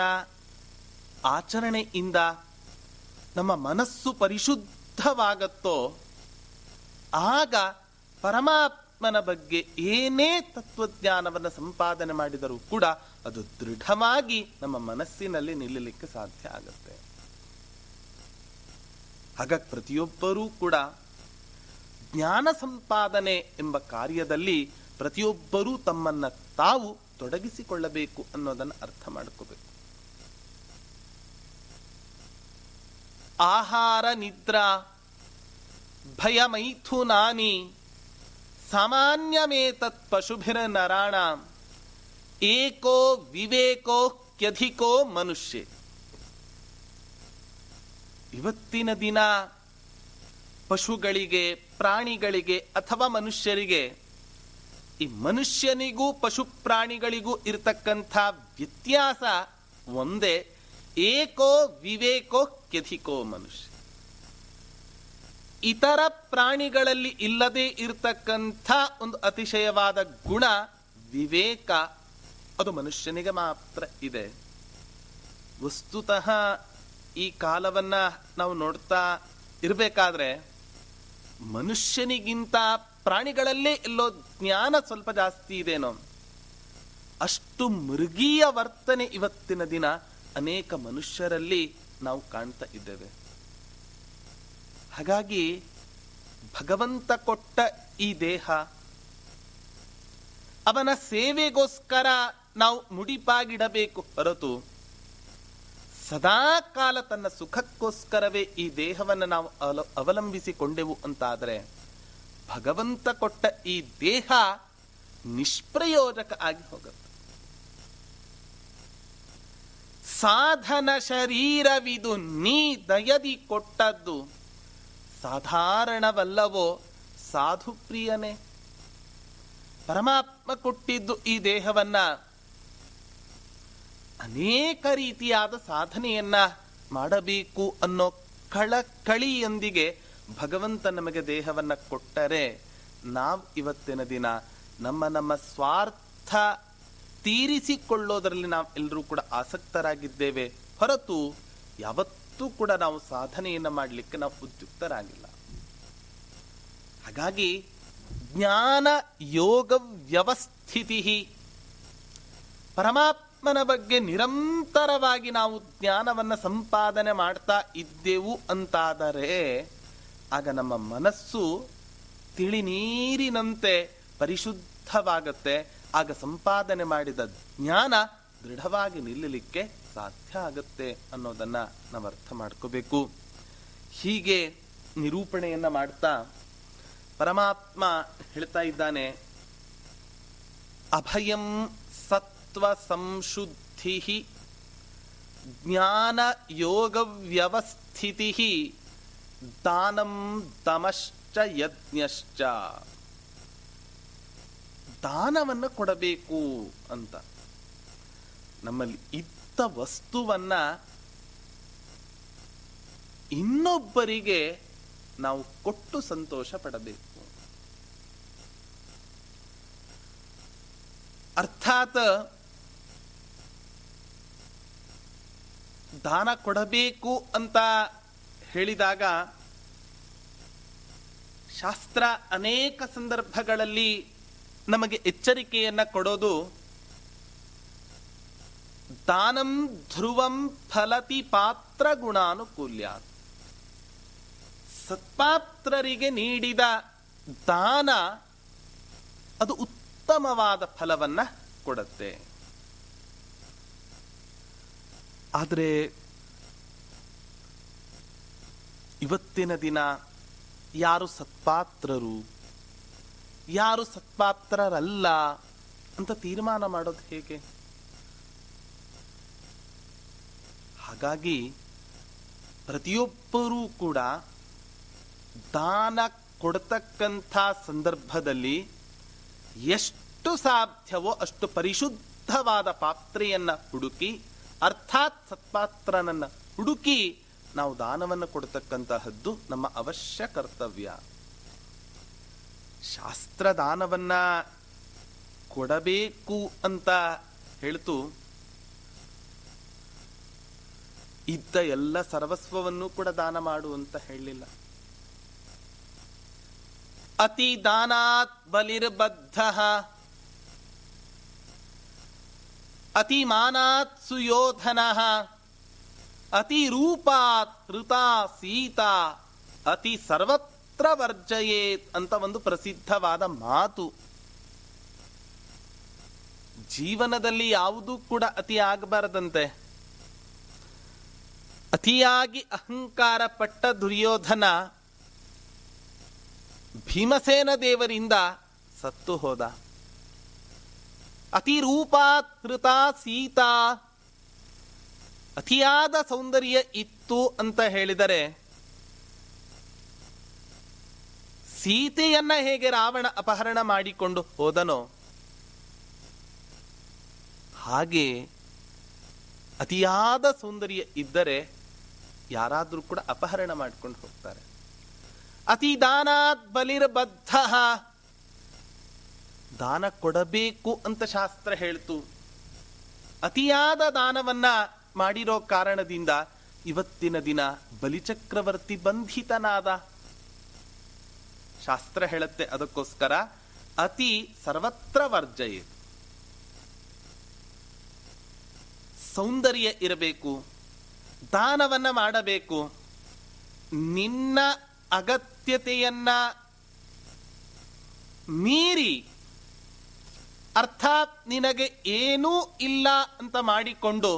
ಆಚರಣೆಯಿಂದ ನಮ್ಮ ಮನಸ್ಸು ಪರಿಶುದ್ಧವಾಗತ್ತೋ, ಆಗ ಪರಮಾತ್ಮನ ಬಗ್ಗೆ ಏನೇ ತತ್ವಜ್ಞಾನವನ್ನು ಸಂಪಾದನೆ ಮಾಡಿದರೂ ಕೂಡ ಅದು ದೃಢವಾಗಿ ನಮ್ಮ ಮನಸ್ಸಿನಲ್ಲಿ ನಿಲ್ಲಲಿಕ್ಕೆ ಸಾಧ್ಯ ಆಗುತ್ತೆ. ಹಾಗಾಗಿ ಪ್ರತಿಯೊಬ್ಬರೂ ಕೂಡ ಜ್ಞಾನ ಸಂಪಾದನೆ ಎಂಬ ಕಾರ್ಯದಲ್ಲಿ ಪ್ರತಿಯೊಬ್ಬರೂ ತಮ್ಮನ್ನು ತಾವು ತೊಡಗಿಸಿಕೊಳ್ಳಬೇಕು ಅನ್ನೋದನ್ನು ಅರ್ಥ ಮಾಡ್ಕೋಬೇಕು. ಆಹಾರ ನಿದ್ರಾ ಭಯ ಮೈಥುನಾನಿ ಸಾಮಾನ್ಯಮೇತತ್ ಪಶುಭಿರ ನರಾಣಾಂ ಏಕೋ ವಿವೇಕೋ ಕ್ಯಧಿಕೋ ಮನುಷ್ಯ. ಇವತ್ತಿನ ದಿನ ಪಶುಗಳಿಗೆ, ಪ್ರಾಣಿಗಳಿಗೆ ಅಥವಾ ಮನುಷ್ಯರಿಗೆ, ಈ ಮನುಷ್ಯನಿಗೂ ಪಶು ಪ್ರಾಣಿಗಳಿಗೂ ಇರತಕ್ಕಂಥ ವ್ಯತ್ಯಾಸ ಒಂದೇ, ಏಕೋ ವಿವೇಕೋ ಕ್ಯಧಿಕೋ ಮನುಷ್ಯ. ಇತರ ಪ್ರಾಣಿಗಳಲ್ಲಿ ಇಲ್ಲದೆ ಇರತಕ್ಕಂಥ ಒಂದು ಅತಿಶಯವಾದ ಗುಣ ವಿವೇಕ, ಅದು ಮನುಷ್ಯನಿಗೆ ಮಾತ್ರ ಇದೆ. ವಸ್ತುತಃ ಈ ಕಾಲವನ್ನು ನಾವು ನೋಡ್ತಾ ಇರಬೇಕಾದ್ರೆ ಮನುಷ್ಯನಿಗಿಂತ ಪ್ರಾಣಿಗಳಲ್ಲೇ ಎಲ್ಲೋ ಜ್ಞಾನ ಸ್ವಲ್ಪ ಜಾಸ್ತಿ ಇದೆನೋ, ಅಷ್ಟು ಮೃಗೀಯ ವರ್ತನೆ ಇವತ್ತಿನ ದಿನ ಅನೇಕ ಮನುಷ್ಯರಲ್ಲಿ ನಾವು ಕಾಣ್ತಾ ಇದ್ದೇವೆ. ಹಾಗಾಗಿ ಭಗವಂತ ಕೊಟ್ಟ ಈ ದೇಹ, ಅವನ ಸೇವೆಗೋಸ್ಕರ ನಾವು ಮುಡಿಪಾಗಿಡಬೇಕು ಹೊರತು ಸದಾ ಕಾಲ ತನ್ನ ಸುಖಕ್ಕೋಸ್ಕರವೇ ಈ ದೇಹವನ್ನು ನಾವು ಅಲ ಅವಲಂಬಿಸಿಕೊಂಡೆವು ಅಂತಾದರೆ ಭಗವಂತ ಕೊಟ್ಟ ಈ ದೇಹ ನಿಷ್ಪ್ರಯೋಜಕ ಆಗಿ ಹೋಗುತ್ತೆ. ಸಾಧನ ಶರೀರವಿದು ನೀ ದಯದಿ ಕೊಟ್ಟದ್ದು ಸಾಧಾರಣವಲ್ಲವೋ ಸಾಧು ಪ್ರಿಯನೇ. ಪರಮಾತ್ಮ ಕೊಟ್ಟಿದ್ದು ಈ ದೇಹವನ್ನ ಅನೇಕ ರೀತಿಯಾದ ಸಾಧನೆಯನ್ನ ಮಾಡಬೇಕು ಅನ್ನೋ ಕಳಕಳಿಯೊಂದಿಗೆ ಭಗವಂತ ನಮಗೆ ದೇಹವನ್ನ ಕೊಟ್ಟರೆ ನಾವು ಇವತ್ತಿನ ದಿನ ನಮ್ಮ ನಮ್ಮ ಸ್ವಾರ್ಥ ತೀರಿಸಿಕೊಳ್ಳೋದರಲ್ಲಿ ನಾವು ಎಲ್ಲರೂ ಕೂಡ ಆಸಕ್ತರಾಗಿದ್ದೇವೆ ಹೊರತು ಯಾವತ್ತೂ ಕೂಡ ನಾವು ಸಾಧನೆಯನ್ನು ಮಾಡಲಿಕ್ಕೆ ನಾವು ಉದ್ಯುಕ್ತರಾಗಿಲ್ಲ. ಹಾಗಾಗಿ ಜ್ಞಾನ ಯೋಗ ವ್ಯವಸ್ಥಿತಿ, ಪರಮಾತ್ಮನ ಬಗ್ಗೆ ನಿರಂತರವಾಗಿ ನಾವು ಜ್ಞಾನವನ್ನು ಸಂಪಾದನೆ ಮಾಡ್ತಾ ಇದ್ದೆವು ಅಂತಾದರೆ ಆಗ ನಮ್ಮ ಮನಸ್ಸು ತಿಳಿ ನೀರಿನಂತೆ ಪರಿಶುದ್ಧವಾಗತ್ತೆ. ಆಗ ಸಂಪಾದನೆ ಮಾಡಿದ ಜ್ಞಾನ ದೃಢವಾಗಿ ನಿಲ್ಲಲಿಕ್ಕೆ ಸಾಧ್ಯ ಆಗತ್ತೆ ಅನ್ನೋದನ್ನು ನಾವು ಅರ್ಥ ಮಾಡ್ಕೋಬೇಕು. ಹೀಗೆ ನಿರೂಪಣೆಯನ್ನು ಮಾಡ್ತಾ ಪರಮಾತ್ಮ ಹೇಳ್ತಾ ಇದ್ದಾನೆ, ಅಭಯಂ ಸತ್ವ ಸಂಶುದ್ಧಿ ಜ್ಞಾನ ಯೋಗ ವ್ಯವಸ್ಥಿತಿ ದಾನಂ ದಮಶ್ಚ ಯಜ್ಞಶ್ಚ. ದಾನವನ್ನು ಕೊಡಬೇಕು ಅಂತ, ನಮ್ಮಲ್ಲಿ ಇದ್ದ ವಸ್ತುವನ್ನ ಇನ್ನೊಬ್ಬರಿಗೆ ನಾವು ಕೊಟ್ಟು ಸಂತೋಷ ಪಡಬೇಕು. ಅರ್ಥಾತ್ ದಾನ ಕೊಡಬೇಕು ಅಂತ ಹೇಳಿದಾಗ ಶಾಸ್ತ್ರ ಅನೇಕ ಸಂದರ್ಭಗಳಲ್ಲಿ ನಮಗೆ ಎಚ್ಚರಿಕೆಯನ್ನ ಕೊಡೋದು, ದಾನಂ ಧ್ರುವಂ ಫಲತಿ ಪಾತ್ರ ಗುಣಾನುಕೂಲ್ಯ. ಸತ್ಪಾತ್ರರಿಗೆ ನೀಡಿದ ದಾನ ಅದು ಉತ್ತಮವಾದ ಫಲವನ್ನ ಕೊಡುತ್ತೆ. ಆದರೆ ಇವತ್ತಿನ ದಿನ ಯಾರು ಸತ್ಪಾತ್ರರು ಯಾರು ಸತ್ಪಾತ್ರರಲ್ಲ ಅಂತ ತೀರ್ಮಾನ ಮಾಡೋದು ಹೇಗೆ? ಹಾಗಾಗಿ ಪ್ರತಿಯೊಬ್ಬರೂ ಕೂಡ ದಾನ ಕೊಡತಕ್ಕಂಥ ಸಂದರ್ಭದಲ್ಲಿ ಎಷ್ಟು ಸಾಧ್ಯವೋ ಅಷ್ಟು ಪರಿಶುದ್ಧವಾದ ಪಾತ್ರೆಯನ್ನು ಹುಡುಕಿ, ಅರ್ಥಾತ್ ಸತ್ಪಾತ್ರನನ್ನು ಹುಡುಕಿ ನಾವು ದಾನವನ್ನು ಕೊಡತಕ್ಕಂತಹದ್ದು ನಮ್ಮ ಅವಶ್ಯ ಕರ್ತವ್ಯ. ಶಾಸ್ತ್ರ ದಾನವನ್ನ ಕೊಡಬೇಕು ಅಂತ ಹೇಳ್ತು ಇದ್ದ ಎಲ್ಲ ಸರ್ವಸ್ವವನ್ನು ಕೂಡ ದಾನ ಮಾಡು ಅಂತ ಹೇಳಲಿಲ್ಲ. ಅತಿ ದಾನಾತ್ ಬಲಿರ್ಬದ್ಧ ಅತಿ ಮಾನಾತ್ ಸುಯೋಧನಃ ಅತಿ ರೂಪಾತ್ ಕೃತಾ ಸೀತಾ ಅತಿ ಸರ್ವತ್ರ ವರ್ಜಯೇತ್ ಅಂತ ಒಂದು ಪ್ರಸಿದ್ಧವಾದ ಮಾತು. ಜೀವನದಲ್ಲಿ ಯಾವುದೂ ಕೂಡ ಅತಿ ಆಗಬಾರದಂತೆ. ಅತಿಯಾಗಿ ಅಹಂಕಾರ ಪಟ್ಟ ದುರ್ಯೋಧನ ಭೀಮಸೇನ ದೇವರಿಂದ ಸತ್ತು ಹೋದ. ಅತಿ ರೂಪಾತ್ ಕೃತಾ ಸೀತಾ, ಅತಿಯಾದ ಸೌಂದರ್ಯ ಇತ್ತು ಅಂತ ಹೇಳಿದರೆ ಸೀತೆಯನ್ನ ಹೇಗೆ ರಾವಣ ಅಪಹರಣ ಮಾಡಿಕೊಂಡು ಹೋದನೋ ಹಾಗೆ ಅತಿಯಾದ ಸೌಂದರ್ಯ ಇದ್ದರೆ ಯಾರಾದರೂ ಕೂಡ ಅಪಹರಣ ಮಾಡ್ಕೊಂಡು ಹೋಗ್ತಾರೆ. ಅತಿ ದಾನಾತ್ ಬಲಿರ್ಬದ್ಧ, ದಾನ ಕೊಡಬೇಕು ಅಂತ ಶಾಸ್ತ್ರ ಹೇಳ್ತು. ಅತಿಯಾದ ದಾನವನ್ನ ಮಾಡಿರೋ ಕಾರಣದಿಂದ ಇವತ್ತಿನ ದಿನ ಬಲಿಚಕ್ರವರ್ತಿ ಬಂಧಿತನಾದ. ಶಾಸ್ತ್ರ ಹೇಳುತ್ತೆ ಅದಕ್ಕೋಸ್ಕರ ಅತಿ ಸರ್ವತ್ರ ವರ್ಜಯ. ಸೌಂದರ್ಯ ಇರಬೇಕು, ದಾನವನ್ನ ಮಾಡಬೇಕು, ನಿನ್ನ ಅಗತ್ಯತೆಯನ್ನ ಮೀರಿ ಅರ್ಥಾತ್ ನಿನಗೆ ಏನೂ ಇಲ್ಲ ಅಂತ ಮಾಡಿಕೊಂಡು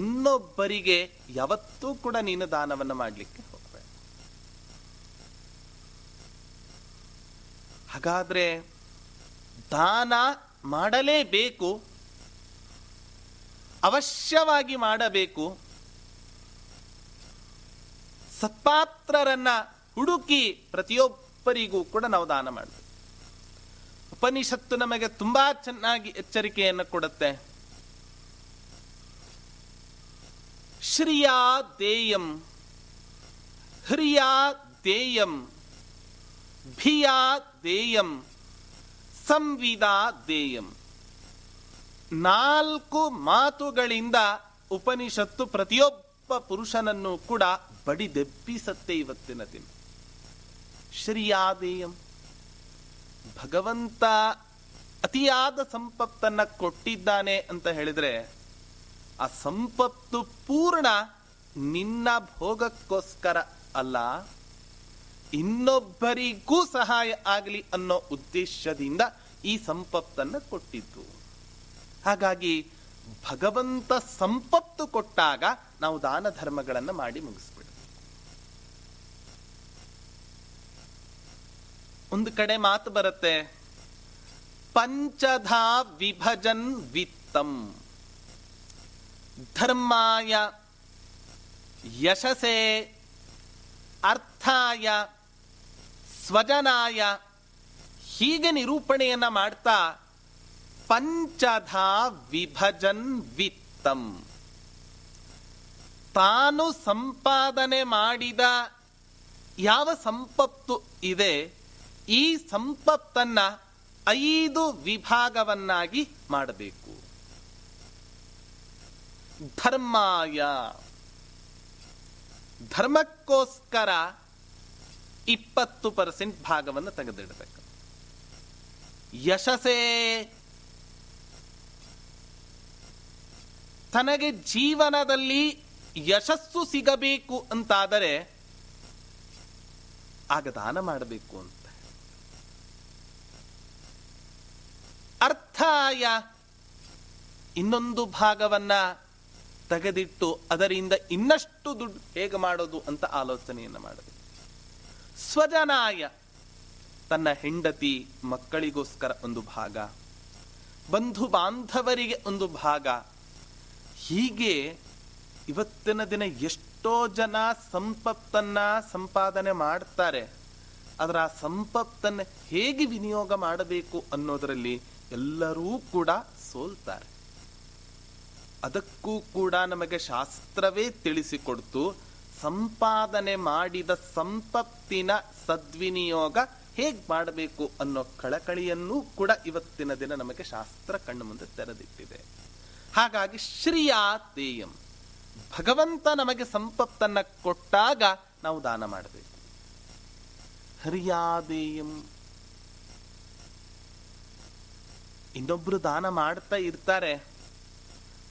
ಇನ್ನೊಬ್ಬರಿಗೆ ಯಾವತ್ತೂ ಕೂಡ ನೀನು ದಾನವನ್ನು ಮಾಡಲಿಕ್ಕೆ ಹೋಗಬೇಡ. ಹಾಗಾದ್ರೆ ದಾನ ಮಾಡಲೇಬೇಕು, ಅವಶ್ಯವಾಗಿ ಮಾಡಬೇಕು. ಸತ್ಪಾತ್ರರನ್ನ ಹುಡುಕಿ ಪ್ರತಿಯೊಬ್ಬರಿಗೂ ಕೂಡ ನಾವು ದಾನ ಮಾಡಬೇಕು. ಉಪನಿಷತ್ತು ನಮಗೆ ತುಂಬಾ ಚೆನ್ನಾಗಿ ಎಚ್ಚರಿಕೆಯನ್ನು ಕೊಡುತ್ತೆ. ಶ್ರಿಯಾ ದೇಯಂ, ಹ್ರಿಯಾ ದೇಯಂ, ಭಿಯಾ ದೇಯಂ, ಸಂವಿದಾ ದೇಯಂ. ನಾಲ್ಕು ಮಾತುಗಳಿಂದ ಉಪನಿಷತ್ತು ಪ್ರತಿಯೊಬ್ಬ ಪುರುಷನನ್ನು ಕೂಡ ಬಡಿದೆಬ್ಬಿಸತ್ತೆ ಇವತ್ತಿನ ದಿನ. ಶ್ರೀಯಾದೇಯಂ, ಭಗವಂತ ಅತಿಯಾದ ಸಂಪತ್ತನ್ನು ಕೊಟ್ಟಿದ್ದಾನೆ ಅಂತ ಹೇಳಿದ್ರೆ ಆ ಸಂಪತ್ತು ಪೂರ್ಣ ನಿನ್ನ ಭೋಗಕ್ಕೋಸ್ಕರ ಅಲ್ಲ, ಇನ್ನೊಬ್ಬರಿಗೂ ಸಹಾಯ ಆಗಲಿ ಅನ್ನೋ ಉದ್ದೇಶದಿಂದ ಈ ಸಂಪತ್ತನ್ನು ಕೊಟ್ಟಿದ್ದು. ಹಾಗಾಗಿ ಭಗವಂತ ಸಂಪತ್ತು ಕೊಟ್ಟಾಗ ನಾವು ದಾನ ಧರ್ಮಗಳನ್ನು ಮಾಡಿ ಮುಗಿಸ್ಬಿಡ್ತೀವಿ. ಒಂದು ಕಡೆ ಮಾತು ಬರುತ್ತೆ, ಪಂಚಧಾ ವಿಭಜನ್ ವಿತ್ತಂ ಧರ್ಮಾಯ ಯಶಸೇ ಅರ್ಥಾಯ ಸ್ವಜನಾಯ. ಹೀಗೆ ನಿರೂಪಣೆಯನ್ನ ಮಾಡ್ತಾ ಪಂಚಧಾ ವಿಭಜನ್ ವಿತ್ತಂ, ತಾನು ಸಂಪಾದನೆ ಮಾಡಿದ ಯಾವ ಸಂಪತ್ತು ಇದೆ ಈ ಸಂಪತ್ತನ್ನ ಐದು ವಿಭಾಗವನ್ನಾಗಿ ಮಾಡಬೇಕು. ಧರ್ಮಾಯ, ಧರ್ಮಕ್ಕೋಸ್ಕರ ಇಪ್ಪತ್ತು ಪರ್ಸೆಂಟ್ ಭಾಗವನ್ನು ತೆಗೆದಿಡಬೇಕು. ಯಶಸ್ಸೇ, ತನಗೆ ಜೀವನದಲ್ಲಿ ಯಶಸ್ಸು ಸಿಗಬೇಕು ಅಂತಾದರೆ ಆಗ ದಾನ ಮಾಡಬೇಕು ಅಂತ. ಅರ್ಥಾಯ, ಇನ್ನೊಂದು ಭಾಗವನ್ನ ತೆಗೆದಿಟ್ಟು ಅದರಿಂದ ಇನ್ನಷ್ಟು ದುಡ್ಡು ಹೇಗೆ ಮಾಡೋದು ಅಂತ ಆಲೋಚನೆಯನ್ನು ಮಾಡಬೇಕು. ಸ್ವಜನಾಯ, ತನ್ನ ಹೆಂಡತಿ ಮಕ್ಕಳಿಗೋಸ್ಕರ ಒಂದು ಭಾಗ, ಬಂಧು ಬಾಂಧವರಿಗೆ ಒಂದು ಭಾಗ. ಹೀಗೆ ಇವತ್ತಿನ ದಿನ ಎಷ್ಟೋ ಜನ ಸಂಪತ್ತನ್ನು ಸಂಪಾದನೆ ಮಾಡ್ತಾರೆ, ಆದರೆ ಆ ಸಂಪತ್ತನ್ನು ಹೇಗೆ ವಿನಿಯೋಗ ಮಾಡಬೇಕು ಅನ್ನೋದರಲ್ಲಿ ಎಲ್ಲರೂ ಕೂಡ ಸೋಲ್ತಾರೆ. ಅದಕ್ಕೂ ಕೂಡ ನಮಗೆ ಶಾಸ್ತ್ರವೇ ತಿಳಿಸಿಕೊಡ್ತು, ಸಂಪಾದನೆ ಮಾಡಿದ ಸಂಪತ್ತಿನ ಸದ್ವಿನಿಯೋಗ ಹೇಗೆ ಮಾಡಬೇಕು ಅನ್ನೋ ಕಳಕಳಿಯನ್ನೂ ಕೂಡ ಇವತ್ತಿನ ದಿನ ನಮಗೆ ಶಾಸ್ತ್ರ ಕಣ್ಣು ಮುಂದೆ ತೆರೆದಿಟ್ಟಿದೆ. ಹಾಗಾಗಿ ಶ್ರೀಯಾ ತೇಯಂ, ಭಗವಂತ ನಮಗೆ ಸಂಪತ್ತನ್ನು ಕೊಟ್ಟಾಗ ನಾವು ದಾನ ಮಾಡಬೇಕು. ಹರಿಯಾದೇಯಂ, ಇನ್ನೊಬ್ರು ದಾನ ಮಾಡ್ತಾ ಇರ್ತಾರೆ,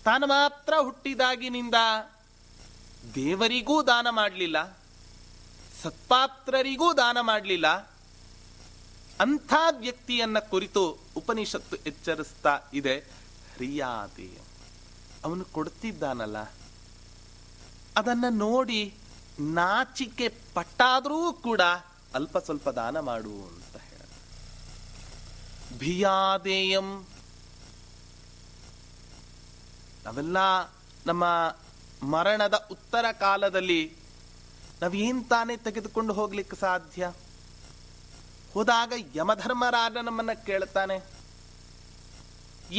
ತಾನು ಮಾತ್ರ ಹುಟ್ಟಿದಾಗಿನಿಂದ ದೇವರಿಗೂ ದಾನ ಮಾಡಲಿಲ್ಲ, ಸತ್ಪಾತ್ರರಿಗೂ ದಾನ ಮಾಡಲಿಲ್ಲ. ಅಂಥ ವ್ಯಕ್ತಿಯನ್ನ ಕುರಿತು ಉಪನಿಷತ್ತು ಎಚ್ಚರಿಸ್ತಾ ಇದೆ. ಹ್ರಿಯಾದಿ, ಅವನು ಕೊಡ್ತಿದ್ದಾನಲ್ಲ, ಅದನ್ನು ನೋಡಿ ನಾಚಿಕೆ ಪಟ್ಟಾದರೂ ಕೂಡ ಅಲ್ಪ ಸ್ವಲ್ಪ ದಾನ ಮಾಡು ಅಂತ ಹೇಳ. ಭಿಯಾದೇಯಂ, ನಾವೆಲ್ಲ ನಮ್ಮ ಮರಣದ ಉತ್ತರ ಕಾಲದಲ್ಲಿ ನಾವೇನು ತಾನೇ ತೆಗೆದುಕೊಂಡು ಹೋಗ್ಲಿಕ್ಕೆ ಸಾಧ್ಯ? ಹೋದಾಗ ಯಮಧರ್ಮರಾಜ ನಮ್ಮನ್ನು ಕೇಳ್ತಾನೆ,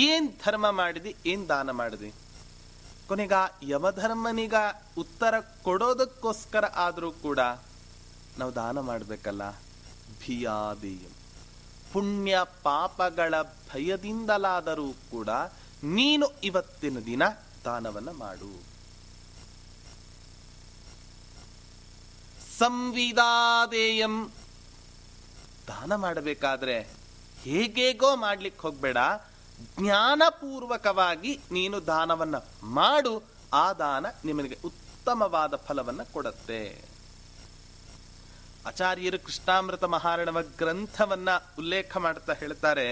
ಏನು ಧರ್ಮ ಮಾಡಿದಿ, ಏನು ದಾನ ಮಾಡಿದಿ? ಕೊನೆಗ ಯಮಧರ್ಮನಿಗ ಉತ್ತರ ಕೊಡೋದಕ್ಕೋಸ್ಕರ ಆದರೂ ಕೂಡ ನಾವು ದಾನ ಮಾಡಬೇಕಲ್ಲ. ಭಿಯಾದೇಯಂ, ಪುಣ್ಯ ಪಾಪಗಳ ಭಯದಿಂದಲಾದರೂ ಕೂಡ ನೀನು ಇವತ್ತಿನ ದಿನ ದಾನವನ್ನು ಮಾಡು. ಸಂವಿದಾದೇಯಂ, ದಾನ ಮಾಡಬೇಕಾದ್ರೆ ಹೇಗೇಗೋ ಮಾಡ್ಲಿಕ್ಕೆ ಹೋಗ್ಬೇಡ, ಜ್ಞಾನಪೂರ್ವಕವಾಗಿ ನೀನು ದಾನವನ್ನು ಮಾಡು. ಆ ದಾನ ನಿಮಗೆ ಉತ್ತಮವಾದ ಫಲವನ್ನು ಕೊಡುತ್ತೆ. ಆಚಾರ್ಯರು ಕೃಷ್ಣಾಮೃತ ಮಹಾರಣವ ಗ್ರಂಥವನ್ನ ಉಲ್ಲೇಖ ಮಾಡ್ತಾ ಹೇಳ್ತಾರೆ,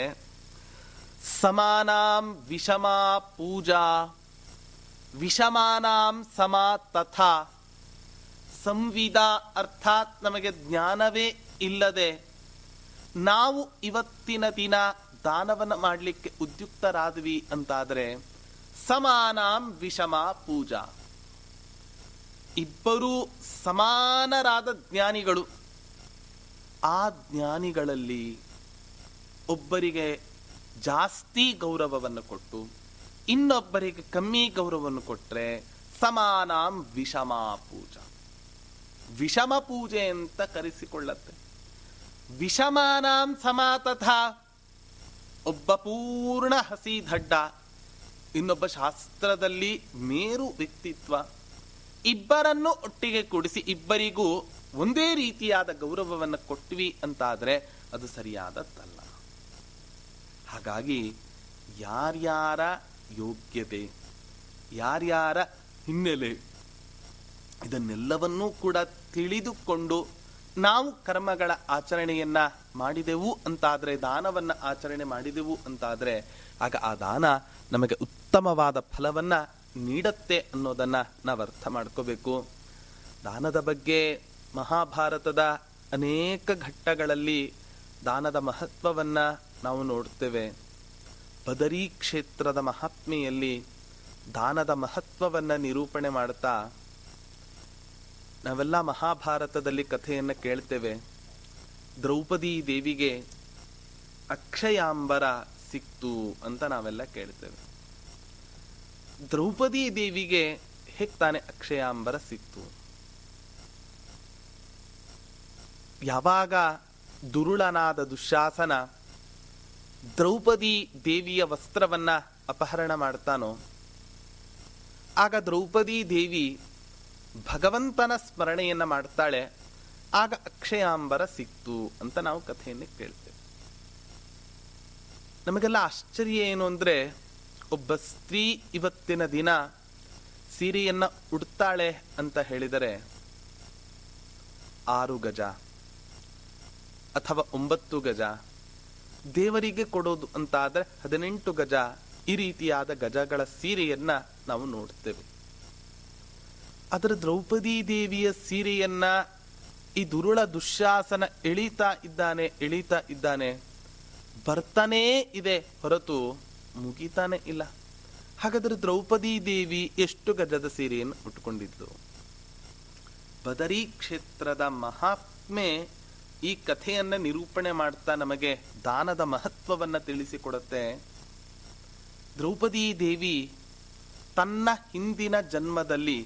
ಸಮಾನಾಂ ವಿಷಮಾ ಪೂಜಾ ವಿಷಮಾನಾಂ ಸಮಾ ತಥಾ ಸಂವಿದಾ. ಅರ್ಥಾತ್ ನಮಗೆ ಜ್ಞಾನವೇ ಇಲ್ಲದೆ ನಾವು ಇವತ್ತಿನ ದಿನ ದಾನವನ್ನು ಮಾಡಲಿಕ್ಕೆ ಉದ್ಯುಕ್ತರಾದ್ವಿ ಅಂತಾದರೆ ಸಮಾನಾಂ ವಿಷಮಾ ಪೂಜಾ, ಇಬ್ಬರೂ ಸಮಾನರಾದ ಜ್ಞಾನಿಗಳು. ಆ ಜ್ಞಾನಿಗಳಲ್ಲಿ ಒಬ್ಬರಿಗೆ ಜಾಸ್ತಿ ಗೌರವವನ್ನು ಕೊಟ್ಟು ಇನ್ನೊಬ್ಬರಿಗೆ ಕಮ್ಮಿ ಗೌರವವನ್ನು ಕೊಟ್ಟರೆ ಸಮಾನಾಂ ವಿಷಮಾ ಪೂಜಾ, ವಿಷಮ ಪೂಜೆ ಅಂತ ಕರೆಸಿಕೊಳ್ಳತ್ತೆ. ವಿಷಮಾನಾಂ ಸಮಾ ತಥಾ, ಒಬ್ಬ ಪೂರ್ಣ ಹಸಿ ದಡ್ಡ, ಇನ್ನೊಬ್ಬ ಶಾಸ್ತ್ರದಲ್ಲಿ ಮೇರು ವ್ಯಕ್ತಿತ್ವ, ಇಬ್ಬರನ್ನು ಒಟ್ಟಿಗೆ ಕೂಡಿಸಿ ಇಬ್ಬರಿಗೂ ಒಂದೇ ರೀತಿಯಾದ ಗೌರವವನ್ನು ಕೊಟ್ವಿ ಅಂತಾದರೆ ಅದು ಸರಿಯಾದದ್ದಲ್ಲ. ಹಾಗಾಗಿ ಯಾರ್ಯಾರ ಯೋಗ್ಯತೆ, ಯಾರ್ಯಾರ ಹಿನ್ನೆಲೆ, ಇದನ್ನೆಲ್ಲವನ್ನೂ ಕೂಡ ತಿಳಿದುಕೊಂಡು ನಾವು ಕರ್ಮಗಳ ಆಚರಣೆಯನ್ನು ಮಾಡಿದೆವು ಅಂತಾದರೆ, ದಾನವನ್ನು ಆಚರಣೆ ಮಾಡಿದೆವು ಅಂತಾದರೆ ಆಗ ಆ ದಾನ ನಮಗೆ ಉತ್ತಮವಾದ ಫಲವನ್ನು ನೀಡತ್ತೆ ಅನ್ನೋದನ್ನು ನಾವು ಅರ್ಥ ಮಾಡ್ಕೋಬೇಕು. ದಾನದ ಬಗ್ಗೆ ಮಹಾಭಾರತದ ಅನೇಕ ಘಟ್ಟಗಳಲ್ಲಿ ದಾನದ ಮಹತ್ವವನ್ನು ನಾವು ನೋಡ್ತೇವೆ. ಬದರಿ ಕ್ಷೇತ್ರದ ಮಹಾತ್ಮೆಯಲ್ಲಿ ದಾನದ ಮಹತ್ವವನ್ನು ನಿರೂಪಣೆ ಮಾಡ್ತಾ ನಾವೆಲ್ಲ ಮಹಾಭಾರತದಲ್ಲಿ ಕಥೆಯನ್ನು ಕೇಳ್ತೇವೆ. ದ್ರೌಪದಿ ದೇವಿಗೆ ಅಕ್ಷಯಾಂಬರ ಸಿಕ್ತು ಅಂತ ನಾವೆಲ್ಲ ಕೇಳ್ತೇವೆ. ದ್ರೌಪದಿ ದೇವಿಗೆ ಹೇಗೆ ತಾನೆ ಅಕ್ಷಯಾಂಬರ ಸಿಕ್ತು? ಯಾವಾಗ ದುರುಳನಾದ ದುಶ್ಯಾಸನ ದ್ರೌಪದಿ ದೇವಿಯ ವಸ್ತ್ರವನ್ನು ಅಪಹರಣ ಮಾಡ್ತಾನೋ ಆಗ ದ್ರೌಪದಿ ದೇವಿ ಭಗವಂತನ ಸ್ಮರಣೆಯನ್ನು ಮಾಡ್ತಾಳೆ, ಆಗ ಅಕ್ಷಯಾಂಬರ ಸಿಕ್ತು ಅಂತ ನಾವು ಕಥೆಯನ್ನು ಕೇಳ್ತೇವೆ. ನಮಗೆಲ್ಲ ಆಶ್ಚರ್ಯ ಏನು ಅಂದರೆ, ಒಬ್ಬ ಸ್ತ್ರೀ ಇವತ್ತಿನ ದಿನ ಸೀರೆಯನ್ನು ಉಡ್ತಾಳೆ ಅಂತ ಹೇಳಿದರೆ ಆರು ಗಜ ಅಥವಾ ಒಂಬತ್ತು ಗಜ, ದೇವರಿಗೆ ಕೊಡೋದು ಅಂತಾದರೆ ಹದಿನೆಂಟು ಗಜ, ಈ ರೀತಿಯಾದ ಗಜಗಳ ಸೀರೆಯನ್ನು ನಾವು ನೋಡ್ತೇವೆ. ಅದರ ದ್ರೌಪದಿ ದೇವಿಯ ಸೀರೆಯನ್ನ ಈ ದುರುಳ ದುಶ್ಯಾಸನ ಎಳೀತಾ ಇದ್ದಾನೆ ಎಳೀತಾ ಇದ್ದಾನೆ ಬರ್ತಾನೇ ಇದೆ ಹೊರತು ಮುಗಿತಾನೆ ಇಲ್ಲ. ಹಾಗಾದ್ರೆ ದ್ರೌಪದಿ ದೇವಿ ಎಷ್ಟು ಗಜದ ಸೀರೆಯನ್ನು ಉಟ್ಕೊಂಡಿದ್ಲು? ಬದರಿ ಕ್ಷೇತ್ರದ ಮಹಾತ್ಮೆ ಈ ಕಥೆಯನ್ನ ನಿರೂಪಣೆ ಮಾಡ್ತಾ ನಮಗೆ ದಾನದ ಮಹತ್ವವನ್ನು ತಿಳಿಸಿಕೊಡುತ್ತೆ. ದ್ರೌಪದಿ ದೇವಿ ತನ್ನ ಹಿಂದಿನ ಜನ್ಮದಲ್ಲಿ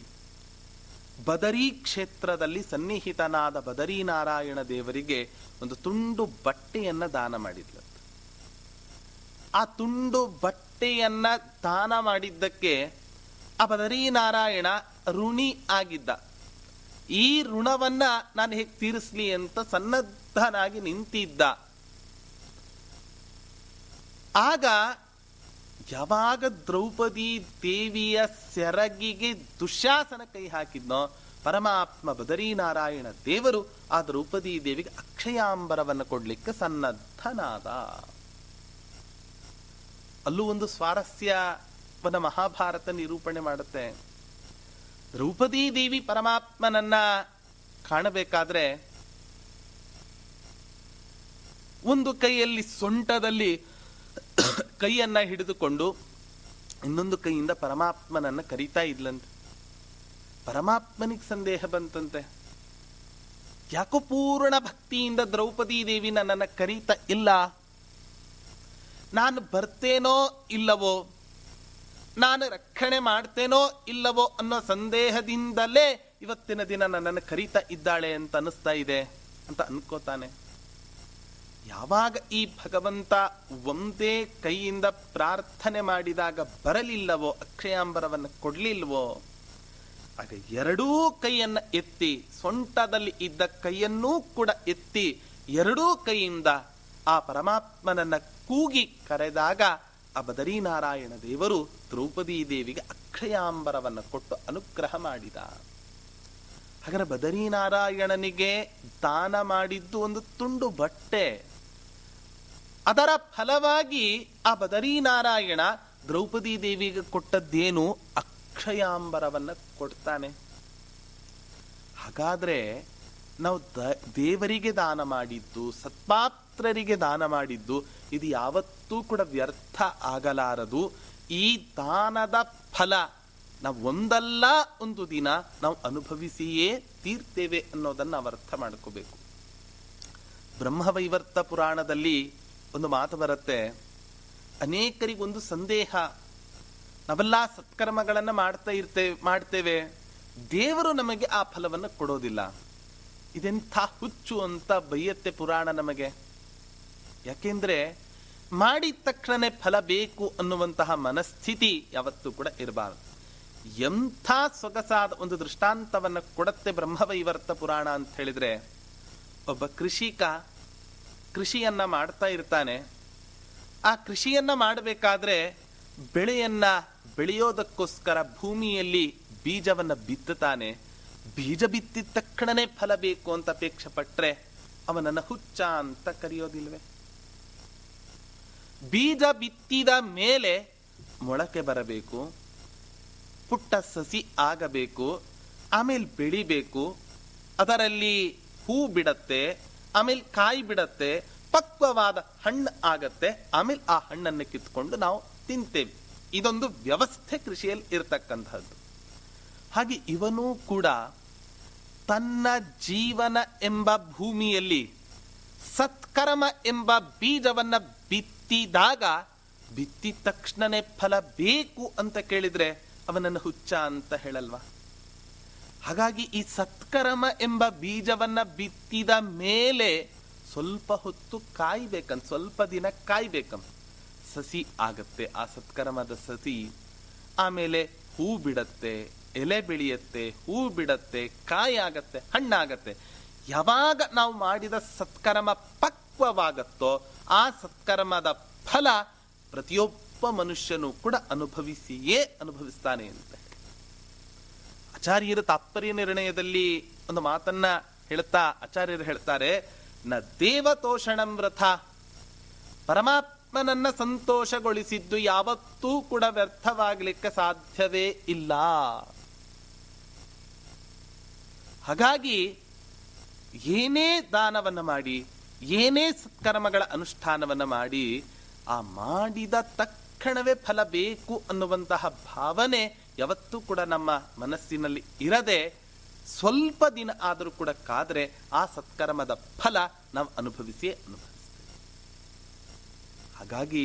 ಬದರಿ ಕ್ಷೇತ್ರದಲ್ಲಿ ಸನ್ನಿಹಿತನಾದ ಬದರೀನಾರಾಯಣ ದೇವರಿಗೆ ಒಂದು ತುಂಡು ಬಟ್ಟೆಯನ್ನು ದಾನ ಮಾಡಿದ್ಲು. ಆ ತುಂಡು ಬಟ್ಟೆಯನ್ನು ದಾನ ಮಾಡಿದ್ದಕ್ಕೆ ಆ ಬದರೀನಾರಾಯಣ ಋಣಿ ಆಗಿದ್ದ. ಈ ಋಣವನ್ನು ನಾನು ಹೇಗೆ ತೀರಿಸಲಿ ಅಂತ ಸನ್ನದ್ಧನಾಗಿ ನಿಂತಿದ್ದ. ಆಗ ಯಾವಾಗ ದ್ರೌಪದಿ ದೇವಿಯ ಸೆರಗಿಗೆ ದುಶ್ಯಾಸನ ಕೈ ಹಾಕಿದ್ನೋ ಪರಮಾತ್ಮ ಬದರೀನಾರಾಯಣ ದೇವರು ಆ ದ್ರೌಪದಿ ದೇವಿಗೆ ಅಕ್ಷಯಾಂಬರವನ್ನು ಕೊಡ್ಲಿಕ್ಕೆ ಸನ್ನದ್ಧನಾದ. ಅಲ್ಲೂ ಒಂದು ಸ್ವಾರಸ್ಯವನ್ನು ಮಹಾಭಾರತ ನಿರೂಪಣೆ ಮಾಡುತ್ತೆ. ದ್ರೌಪದಿ ದೇವಿ ಪರಮಾತ್ಮನನ್ನ ಕಾಣಬೇಕಾದ್ರೆ ಒಂದು ಕೈಯಲ್ಲಿ ಸೊಂಟದಲ್ಲಿ ಕೈಯನ್ನ ಹಿಡಿದುಕೊಂಡು ಇನ್ನೊಂದು ಕೈಯಿಂದ ಪರಮಾತ್ಮನನ್ನು ಕರೀತಾ ಇದ್ಲಂತೆ. ಪರಮಾತ್ಮನಿಗೆ ಸಂದೇಹ ಬಂತಂತೆ, ಯಾಕೋ ಪೂರ್ಣ ಭಕ್ತಿಯಿಂದ ದ್ರೌಪದಿ ದೇವಿ ನನ್ನನ್ನು ಕರೀತಾ ಇಲ್ಲ, ನಾನು ಬರ್ತೇನೋ ಇಲ್ಲವೋ, ನಾನು ರಕ್ಷಣೆ ಮಾಡ್ತೇನೋ ಇಲ್ಲವೋ ಅನ್ನೋ ಸಂದೇಹದಿಂದಲೇ ಇವತ್ತಿನ ದಿನ ನನ್ನನ್ನು ಕರೀತಾ ಇದ್ದಾಳೆ ಅಂತ ಅನ್ನಿಸ್ತಾ ಇದೆ ಅಂತ ಅನ್ಕೋತಾನೆ. ಯಾವಾಗ ಈ ಭಗವಂತ ಒಂದೇ ಕೈಯಿಂದ ಪ್ರಾರ್ಥನೆ ಮಾಡಿದಾಗ ಬರಲಿಲ್ಲವೋ, ಅಕ್ಷಯಾಂಬರವನ್ನು ಕೊಡಲಿಲ್ವೋ, ಆಗ ಎರಡೂ ಕೈಯನ್ನು ಎತ್ತಿ, ಸೊಂಟದಲ್ಲಿ ಇದ್ದ ಕೈಯನ್ನೂ ಕೂಡ ಎತ್ತಿ ಎರಡೂ ಕೈಯಿಂದ ಆ ಪರಮಾತ್ಮನನ್ನು ಕೂಗಿ ಕರೆದಾಗ ಆ ಬದರೀನಾರಾಯಣ ದೇವರು ದ್ರೌಪದಿ ದೇವಿಗೆ ಅಕ್ಷಯಾಂಬರವನ್ನು ಕೊಟ್ಟು ಅನುಗ್ರಹ ಮಾಡಿದ. ಹಾಗಾದರೆ ಬದರೀನಾರಾಯಣನಿಗೆ ದಾನ ಮಾಡಿದ್ದು ಒಂದು ತುಂಡು ಬಟ್ಟೆ. ಅದರ ಫಲವಾಗಿ ಆ ಬದರೀನಾರಾಯಣ ದ್ರೌಪದಿ ದೇವಿಗೆ ಕೊಟ್ಟದ್ದೇನು? ಅಕ್ಷಯಾಂಬರವನ್ನು ಕೊಡ್ತಾನೆ. ಹಾಗಾದರೆ ನಾವು ದ ದೇವರಿಗೆ ದಾನ ಮಾಡಿದ್ದು, ಸತ್ಪಾತ್ರರಿಗೆ ದಾನ ಮಾಡಿದ್ದು ಇದು ಯಾವತ್ತೂ ಕೂಡ ವ್ಯರ್ಥ ಆಗಲಾರದು. ಈ ದಾನದ ಫಲ ನಾವು ಒಂದಲ್ಲ ಒಂದು ದಿನ ನಾವು ಅನುಭವಿಸಿಯೇ ತೀರ್ತೇವೆ ಅನ್ನೋದನ್ನು ನಾವು ಅರ್ಥ ಮಾಡ್ಕೋಬೇಕು. ಬ್ರಹ್ಮವೈವರ್ತ ಪುರಾಣದಲ್ಲಿ ಒಂದು ಮಾತು ಬರುತ್ತೆ. ಅನೇಕರಿಗೊಂದು ಸಂದೇಹ, ನಾವೆಲ್ಲ ಸತ್ಕರ್ಮಗಳನ್ನು ಮಾಡ್ತಾ ಇರ್ತೇವೆ ಮಾಡ್ತೇವೆ ದೇವರು ನಮಗೆ ಆ ಫಲವನ್ನು ಕೊಡೋದಿಲ್ಲ. ಇದೆಂಥ ಹುಚ್ಚು ಅಂತ ಬೈಯತ್ತೆ ಪುರಾಣ ನಮಗೆ. ಯಾಕೆಂದರೆ ಮಾಡಿದ ತಕ್ಷಣ ಫಲ ಬೇಕು ಅನ್ನುವಂತಹ ಮನಸ್ಥಿತಿ ಯಾವತ್ತೂ ಕೂಡ ಇರಬಾರದು. ಎಂಥ ಸೊಗಸಾದ ಒಂದು ದೃಷ್ಟಾಂತವನ್ನು ಕೊಡತ್ತೆ ಬ್ರಹ್ಮವೈವರ್ತ ಪುರಾಣ ಅಂತ ಹೇಳಿದರೆ, ಒಬ್ಬ ಕೃಷಿಕ ಕೃಷಿಯನ್ನು ಮಾಡ್ತಾ ಇರ್ತಾನೆ. ಆ ಕೃಷಿಯನ್ನು ಮಾಡಬೇಕಾದ್ರೆ ಬೆಳೆಯನ್ನು ಬೆಳೆಯೋದಕ್ಕೋಸ್ಕರ ಭೂಮಿಯಲ್ಲಿ ಬೀಜವನ್ನು ಬಿತ್ತುತ್ತಾನೆ. ಬೀಜ ಬಿತ್ತಿದ ತಕ್ಷಣನೇ ಫಲ ಬೇಕು ಅಂತ ಅಪೇಕ್ಷೆ ಪಟ್ಟರೆ ಅವನನ್ನು ಹುಚ್ಚ ಅಂತ ಕರೆಯೋದಿಲ್ವೇ? ಬೀಜ ಬಿತ್ತಿದ ಮೇಲೆ ಮೊಳಕೆ ಬರಬೇಕು, ಪುಟ್ಟ ಸಸಿ ಆಗಬೇಕು, ಆಮೇಲೆ ಬೆಳಿಬೇಕು, ಅದರಲ್ಲಿ ಹೂ ಬಿಡತ್ತೆ, ಆಮೇಲೆ ಕಾಯಿ ಬಿಡತ್ತೆ, ಪಕ್ವವಾದ ಹಣ್ಣು ಆಗತ್ತೆ, ಆಮೇಲೆ ಆ ಹಣ್ಣನ್ನು ಕಿತ್ಕೊಂಡು ನಾವು ತಿಂತೇವೆ. ಇದೊಂದು ವ್ಯವಸ್ಥೆ ಕೃಷಿಯಲ್ಲಿ ಇರತಕ್ಕಂಥದ್ದು. ಹಾಗೆ ಇವನೂ ಕೂಡ ತನ್ನ ಜೀವನ ಎಂಬ ಭೂಮಿಯಲ್ಲಿ ಸತ್ಕರ್ಮ ಎಂಬ ಬೀಜವನ್ನು ಬಿತ್ತಿದಾಗ ಬಿತ್ತಿದ ತಕ್ಷಣನೇ ಫಲ ಬೇಕು ಅಂತ ಕೇಳಿದರೆ ಅವನನ್ನು ಹುಚ್ಚ ಅಂತ ಹೇಳಲ್ವಾ? ಹಾಗಾಗಿ ಈ ಸತ್ಕರ್ಮ ಎಂಬ ಬೀಜವನ್ನು ಬಿತ್ತಿದ ಮೇಲೆ ಸ್ವಲ್ಪ ಹೊತ್ತು ಕಾಯ್ಬೇಕಂತ, ಸ್ವಲ್ಪ ದಿನ ಕಾಯ್ಬೇಕಂತ, ಸಸಿ ಆಗತ್ತೆ ಆ ಸತ್ಕರ್ಮದ ಸಸಿ, ಆಮೇಲೆ ಹೂ ಬಿಡತ್ತೆ, ಎಲೆ ಬೆಳೆಯುತ್ತೆ, ಹೂ ಬಿಡತ್ತೆ, ಕಾಯಿ ಆಗತ್ತೆ, ಹಣ್ಣಾಗತ್ತೆ. ಯಾವಾಗ ನಾವು ಮಾಡಿದ ಸತ್ಕರ್ಮ ಪಕ್ವವಾಗತ್ತೋ ಆ ಸತ್ಕರ್ಮದ ಫಲ ಪ್ರತಿಯೊಬ್ಬ ಮನುಷ್ಯನೂ ಕೂಡ ಅನುಭವಿಸಿಯೇ ಅನುಭವಿಸ್ತಾನೆ ಅಂತ ಆಚಾರ್ಯರು ತಾತ್ಪರ್ಯ ನಿರ್ಣಯದಲ್ಲಿ ಒಂದು ಮಾತನ್ನ ಹೇಳ್ತಾ ಆಚಾರ್ಯರು ಹೇಳ್ತಾರೆ, ನ ದೇವತೋಷಣಂ ವ್ರಥ. ಪರಮಾತ್ಮನನ್ನ ಸಂತೋಷಗೊಳಿಸಿದ್ದು ಯಾವತ್ತೂ ಕೂಡ ವ್ಯರ್ಥವಾಗಲಿಕ್ಕೆ ಸಾಧ್ಯವೇ ಇಲ್ಲ. ಹಾಗಾಗಿ ಏನೇ ದಾನವನ್ನು ಮಾಡಿ, ಏನೇ ಸತ್ಕರ್ಮಗಳ ಅನುಷ್ಠಾನವನ್ನು ಮಾಡಿ, ಆ ಮಾಡಿದ ತಕ್ಷಣವೇ ಫಲ ಬೇಕು ಅನ್ನುವಂತಹ ಭಾವನೆ ಯಾವತ್ತೂ ಕೂಡ ನಮ್ಮ ಮನಸ್ಸಿನಲ್ಲಿ ಇರದೆ ಸ್ವಲ್ಪ ದಿನ ಆದರೂ ಕೂಡ ಕಾದರೆ ಆ ಸತ್ಕರ್ಮದ ಫಲ ನಾವು ಅನುಭವಿಸಿಯೇ ಅನುಭವಿಸ್ತೇವೆ. ಹಾಗಾಗಿ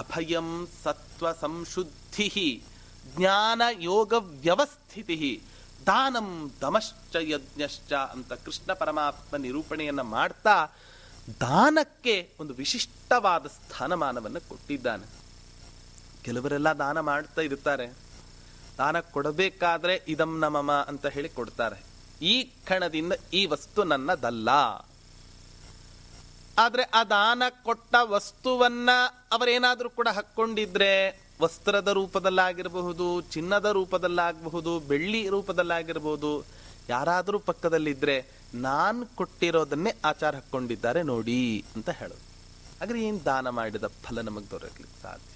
ಅಭಯಂ ಸತ್ವ ಸಂಶುದ್ಧಿ ಜ್ಞಾನ ಯೋಗ ವ್ಯವಸ್ಥಿತಿ ದಾನಂ ದಮಶ್ಚ ಯಜ್ಞಶ್ಚ ಅಂತ ಕೃಷ್ಣ ಪರಮಾತ್ಮ ನಿರೂಪಣೆಯನ್ನು ಮಾಡ್ತಾ ದಾನಕ್ಕೆ ಒಂದು ವಿಶಿಷ್ಟವಾದ ಸ್ಥಾನಮಾನವನ್ನು ಕೊಟ್ಟಿದ್ದಾನೆ. ಕೆಲವರೆಲ್ಲ ದಾನ ಮಾಡ್ತಾ ಇರ್ತಾರೆ, ದಾನ ಕೊಡಬೇಕಾದ್ರೆ ಇದಂ ನಮಮ ಅಂತ ಹೇಳಿ ಕೊಡ್ತಾರೆ. ಈ ಕ್ಷಣದಿಂದ ಈ ವಸ್ತು ನನ್ನದಲ್ಲ. ಆದರೆ ಆ ದಾನ ಕೊಟ್ಟ ವಸ್ತುವನ್ನ ಅವರೇನಾದರೂ ಕೂಡ ಹಾಕ್ಕೊಂಡಿದ್ರೆ, ವಸ್ತ್ರದ ರೂಪದಲ್ಲಾಗಿರಬಹುದು, ಚಿನ್ನದ ರೂಪದಲ್ಲಾಗಬಹುದು, ಬೆಳ್ಳಿ ರೂಪದಲ್ಲಾಗಿರಬಹುದು, ಯಾರಾದರೂ ಪಕ್ಕದಲ್ಲಿದ್ದರೆ ನಾನು ಕೊಟ್ಟಿರೋದನ್ನೇ ಆಚಾರ ಹಾಕ್ಕೊಂಡಿದ್ದಾರೆ ನೋಡಿ ಅಂತ ಹೇಳೋದು. ಆದರೆ ಏನು ದಾನ ಮಾಡಿದ ಫಲ ನಮಗೆ ದೊರಕಲಿಕ್ಕೆ ಸಾಧ್ಯ?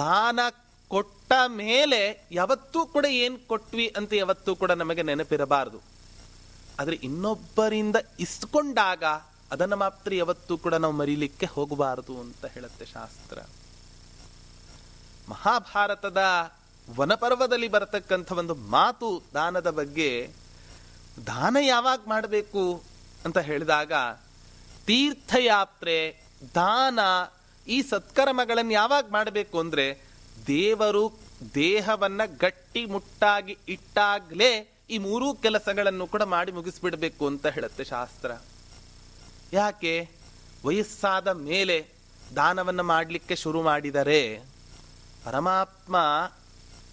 ದಾನ ಕೊಟ್ಟ ಮೇಲೆ ಯಾವತ್ತೂ ಕೂಡ ಏನು ಕೊಟ್ವಿ ಅಂತ ಯಾವತ್ತೂ ಕೂಡ ನಮಗೆ ನೆನಪಿರಬಾರದು. ಆದರೆ ಇನ್ನೊಬ್ಬರಿಂದ ಇಸ್ಕೊಂಡಾಗ ಅದನ್ನು ಮಾತ್ರ ಯಾವತ್ತೂ ಕೂಡ ನಾವು ಮರೀಲಿಕ್ಕೆ ಹೋಗಬಾರದು ಅಂತ ಹೇಳುತ್ತೆ ಶಾಸ್ತ್ರ. ಮಹಾಭಾರತದ ವನಪರ್ವದಲ್ಲಿ ಬರತಕ್ಕಂಥ ಒಂದು ಮಾತು ದಾನದ ಬಗ್ಗೆ. ದಾನ ಯಾವಾಗ ಮಾಡಬೇಕು ಅಂತ ಹೇಳಿದಾಗ, ತೀರ್ಥಯಾತ್ರೆ, ದಾನ, ಈ ಸತ್ಕರ್ಮಗಳನ್ನು ಯಾವಾಗ ಮಾಡಬೇಕು ಅಂದರೆ ದೇವರು ದೇಹವನ್ನು ಗಟ್ಟಿ ಮುಟ್ಟಾಗಿ ಇಟ್ಟಾಗಲೇ ಈ ಮೂರೂ ಕೆಲಸಗಳನ್ನು ಕೂಡ ಮಾಡಿ ಮುಗಿಸ್ಬಿಡಬೇಕು ಅಂತ ಹೇಳುತ್ತೆ ಶಾಸ್ತ್ರ. ಯಾಕೆ? ವಯಸ್ಸಾದ ಮೇಲೆ ದಾನವನ್ನು ಮಾಡಲಿಕ್ಕೆ ಶುರು ಮಾಡಿದರೆ ಪರಮಾತ್ಮ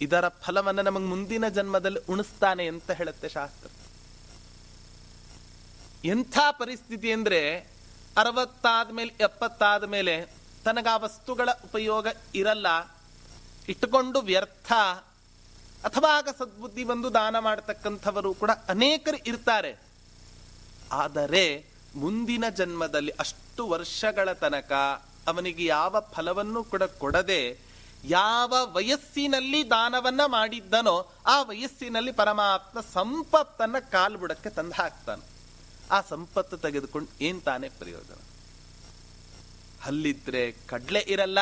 ಇದರ ಫಲವನ್ನು ನಮಗೆ ಮುಂದಿನ ಜನ್ಮದಲ್ಲಿ ಉಣಿಸ್ತಾನೆ ಅಂತ ಹೇಳುತ್ತೆ ಶಾಸ್ತ್ರ. ಎಂಥ ಪರಿಸ್ಥಿತಿ ಅಂದರೆ, ಅರವತ್ತಾದ ಮೇಲೆ ಎಪ್ಪತ್ತಾದ ಮೇಲೆ ತನಗ ಆ ವಸ್ತುಗಳ ಉಪಯೋಗ ಇರಲ್ಲ, ಇಟ್ಟುಕೊಂಡು ವ್ಯರ್ಥ. ಅಥವಾ ಆಗ ಸದ್ಬುದ್ಧಿ ಬಂದು ದಾನ ಮಾಡತಕ್ಕಂಥವರು ಕೂಡ ಅನೇಕರು ಇರ್ತಾರೆ. ಆದರೆ ಮುಂದಿನ ಜನ್ಮದಲ್ಲಿ ಅಷ್ಟು ವರ್ಷಗಳ ತನಕ ಅವನಿಗೆ ಯಾವ ಫಲವನ್ನು ಕೂಡ ಕೊಡದೆ ಯಾವ ವಯಸ್ಸಿನಲ್ಲಿ ದಾನವನ್ನ ಮಾಡಿದ್ದನೋ ಆ ವಯಸ್ಸಿನಲ್ಲಿ ಪರಮಾತ್ಮ ಸಂಪತ್ತನ್ನ ಕಾಲ್ಬುಡಕ್ಕೆ ತಂದು ಹಾಕ್ತಾನೆ. ಆ ಸಂಪತ್ತು ತೆಗೆದುಕೊಂಡು ಏನ್ ತಾನೇ ಪ್ರಯೋಜನ? ಹಲ್ಲಿದ್ರೆ ಕಡ್ಲೆ ಇರಲ್ಲ,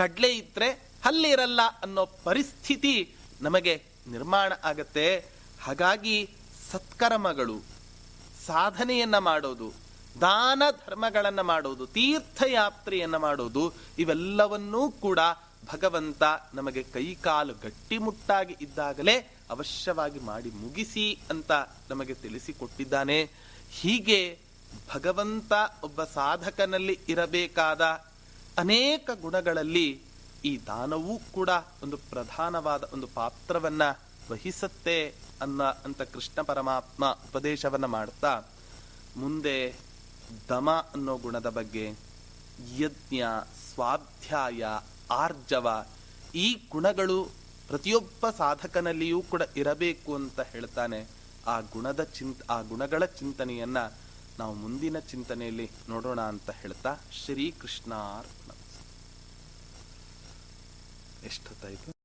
ಕಡ್ಲೆ ಇದ್ರೆ ಹಲ್ಲಿರಲ್ಲ ಅನ್ನೋ ಪರಿಸ್ಥಿತಿ ನಮಗೆ ನಿರ್ಮಾಣ ಆಗತ್ತೆ. ಹಾಗಾಗಿ ಸತ್ಕರ್ಮಗಳು, ಸಾಧನೆಯನ್ನ ಮಾಡೋದು, ದಾನ ಧರ್ಮಗಳನ್ನು ಮಾಡೋದು, ತೀರ್ಥಯಾತ್ರೆಯನ್ನು ಮಾಡೋದು, ಇವೆಲ್ಲವನ್ನೂ ಕೂಡ ಭಗವಂತ ನಮಗೆ ಕೈಕಾಲು ಗಟ್ಟಿಮುಟ್ಟಾಗಿ ಇದ್ದಾಗಲೇ ಅವಶ್ಯವಾಗಿ ಮಾಡಿ ಮುಗಿಸಿ ಅಂತ ನಮಗೆ ತಿಳಿಸಿಕೊಟ್ಟಿದ್ದಾನೆ. ಹೀಗೆ ಭಗವಂತ ಒಬ್ಬ ಸಾಧಕನಲ್ಲಿ ಇರಬೇಕಾದ ಅನೇಕ ಗುಣಗಳಲ್ಲಿ ಈ ದಾನವೂ ಕೂಡ ಒಂದು ಪ್ರಧಾನವಾದ ಒಂದು ಪಾತ್ರವನ್ನ ವಹಿಸುತ್ತೆ ಅನ್ನ ಅಂತ ಕೃಷ್ಣ ಪರಮಾತ್ಮ ಉಪದೇಶವನ್ನು ಮಾಡ್ತಾ ಮುಂದೆ ದಮ ಅನ್ನೋ ಗುಣದ ಬಗ್ಗೆ, ಯಜ್ಞ, ಸ್ವಾಧ್ಯಾಯ, ಆರ್ಜವ, ಈ ಗುಣಗಳು ಪ್ರತಿಯೊಬ್ಬ ಸಾಧಕನಲ್ಲಿಯೂ ಕೂಡ ಇರಬೇಕು ಅಂತ ಹೇಳ್ತಾನೆ. ಆ ಗುಣದ ಚಿಂತ ಆ ಗುಣಗಳ ಚಿಂತನೆಯನ್ನ ನಾವು ಮುಂದಿನ ಚಿಂತನೆಯಲ್ಲಿ ನೋಡೋಣ ಅಂತ ಹೇಳ್ತಾ ಶ್ರೀಕೃಷ್ಣಾರ್ಪಣ. ಎಷ್ಟೊತ್ತಾಯಿತು?